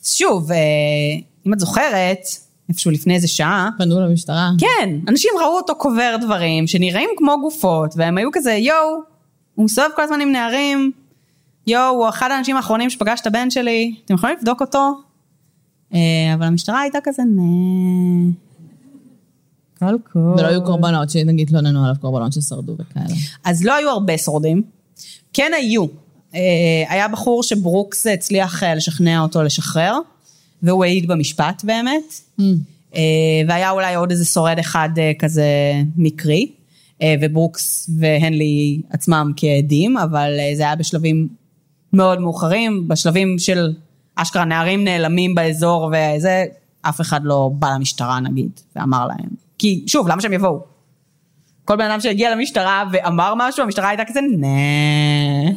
שוב, אם את זוכרת... איפשהו לפני איזה שעה. פנו למשטרה. כן, אנשים ראו אותו קובר דברים, שנראים כמו גופות, והם היו כזה, יואו, הוא מסובב כל הזמן עם נערים, יואו, הוא אחד האנשים האחרונים שפגש את הבן שלי, אתם יכולים לבדוק אותו? אבל המשטרה הייתה כזה, כל כל. ולא היו קורבנות, שנגיד לא נענו עליו קורבנות ששרדו וכאלה. אז לא היו הרבה שורדים, כן היו. היה בחור שברוקס הצליח לשכנע אותו לשחרר, והוא העיד במשפט באמת, והיה אולי עוד איזה שורד אחד כזה מקרי, וברוקס והנלי עצמם כעדים, אבל זה היה בשלבים מאוד מאוחרים, בשלבים של אשכרה נערים נעלמים באזור, וזה אף אחד לא בא למשטרה נגיד, ואמר להם, כי שוב, למה שהם יבואו? כל בן אדם שהגיע למשטרה ואמר משהו, המשטרה הייתה כזה, נה.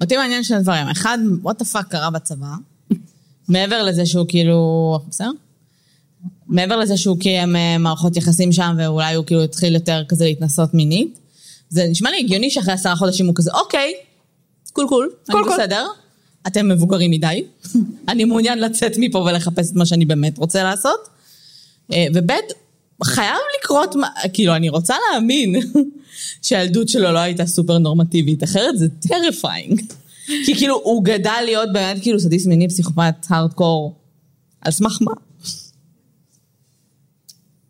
אותי מעניין של דברים, אחד, what the fuck קרה בצבא, מעבר לזה שהוא כאילו, בסדר? מעבר לזה שהוא קיים מערכות יחסים שם, ואולי הוא כאילו התחיל יותר כזה להתנסות מינית, זה נשמע לי הגיוני שאחרי 10 חודשים הוא כזה, אוקיי, קול, אני בסדר, אתם מבוגרים מדי, אני מעוניין לצאת מפה ולחפש את מה שאני באמת רוצה לעשות, ובית, חייב לקרות, כאילו אני רוצה להאמין, שהילדות שלו לא הייתה סופר נורמטיבית, אחרת זה טריפיינג. כי כאילו הוא גדל להיות באמת כאילו סדיסט מיני פסיכופת הארדקור על סמך מה?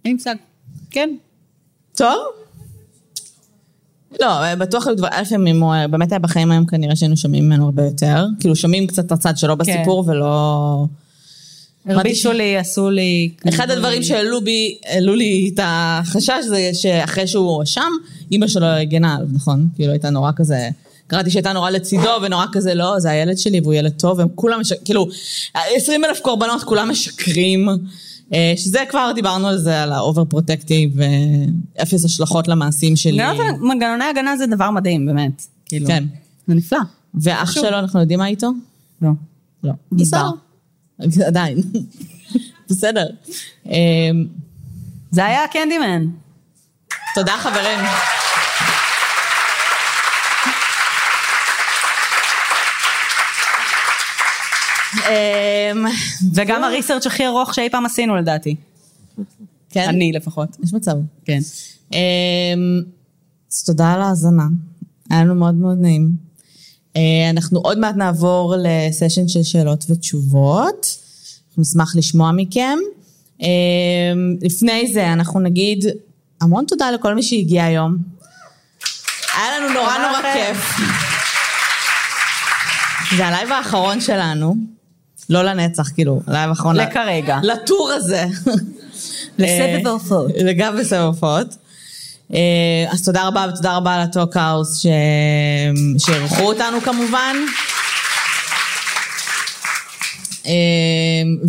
אין מושג. כן. טוב? לא, בטוח לפעמים הוא באמת היה בחיים היום כנראה שהיינו שומעים ממנו הרבה יותר. כאילו שומעים קצת את הצד שלו בסיפור ולא... הרבישו לי, עשו לי... אחד הדברים שהעלו לי את החשש זה שאחרי שהוא שם, אמא שלו הגנה עליו, נכון? כאילו הייתה נורא כזה... קראתי שהייתה נורא לצידו, ונורא כזה לא, זה הילד שלי, והוא ילד טוב, הם כולם משקרים, כאילו, 20,000 קורבנות, כולם משקרים, שזה כבר דיברנו על זה, על האובר פרוטקטיב, ואפס השלכות למעשים שלי. מנגנוני הגנה זה דבר מדהים, באמת. כן. זה נפלא. ואח שלו, אנחנו יודעים מה איתו? לא. לא. בסדר. עדיין. בסדר. זה היה הקנדימן. תודה חברים. וגם הריסרצ' הכי ארוך שאי פעם עשינו לדעתי. כן? אני לפחות. יש מצב. כן. אז תודה על ההזנה. היה לנו מאוד מאוד נעים. אנחנו עוד מעט נעבור לסשן של שאלות ותשובות. אנחנו נשמח לשמוע מכם. לפני זה אנחנו נגיד המון תודה לכל מי שהגיע היום. היה לנו נורא נורא כיף. זה הלייב האחרון שלנו. לא לנצח, כאילו, הלייב האחרון. לכרגע. לטור הזה. לסבב ההופעות. לגב בסבב ההופעות. אז תודה רבה ותודה רבה לטוק האוס שערכו אותנו כמובן.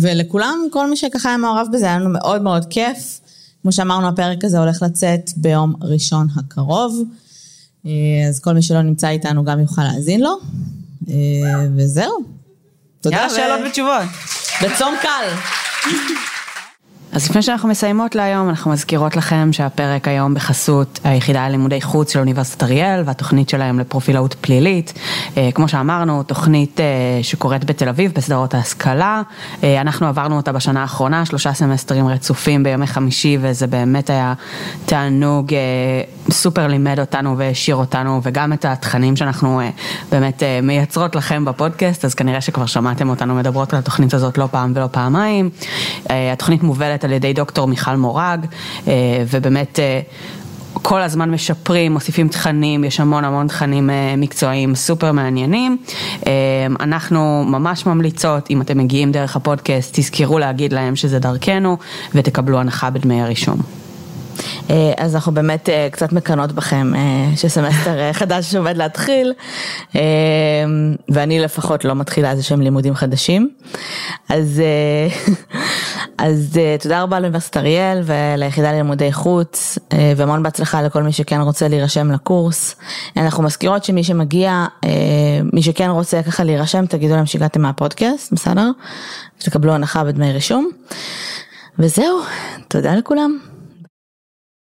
ולכולם, כל מי שככה היה מעורב בזה, היה לנו מאוד מאוד כיף. כמו שאמרנו, הפרק הזה הולך לצאת ביום ראשון הקרוב, אז כל מי שלא נמצא איתנו גם יוכל להאזין לו, וזהו. תודה, שאלות ותשובות. בצום קל. אז לפני שאנחנו מסיימות להיום, אנחנו מזכירות לכם שהפרק היום בחסות היחידה ללימודי חוץ של אוניברסיטת אריאל, והתוכנית שלהם לפרופילאות פלילית. כמו שאמרנו, תוכנית שקורית בתל אביב, בסדרות ההשכלה. אנחנו עברנו אותה בשנה האחרונה, 3 סמסטרים רצופים בימי חמישי, וזה באמת היה תענוג, סופר לימד אותנו והשאיר אותנו, וגם את התכנים שאנחנו באמת מייצרות לכם בפודקאסט, אז כנראה שכבר שמעתם אותנו מדברות על התוכנית הזאת לא פעם ולא פעמיים. התוכנית מובלת על ידי דוקטור מיכל מורג, ובאמת כל הזמן משפרים, מוסיפים תכנים, יש המון המון תכנים מקצועיים סופר מעניינים. אנחנו ממש ממליצות, אם אתם מגיעים דרך הפודקאסט, תזכרו להגיד להם שזה דרכנו, ותקבלו הנחה בדמי הרישום. אז אנחנו באמת קצת מקנות בכם שסמסטר חדש שעובד להתחיל, ואני לפחות לא מתחילה איזה שהם לימודים חדשים, אז תודה רבה לאוניברסיטת אריאל וליחידה ללימודי חוץ, והמון בהצלחה לכל מי שכן רוצה להירשם לקורס. אנחנו מזכירות שמי שמגיע, מי שכן רוצה ככה להירשם, תגידו להם שהגעתם מהפודקאסט, בסדר? שתקבלו הנחה בדמי רישום, וזהו, תודה לכולם.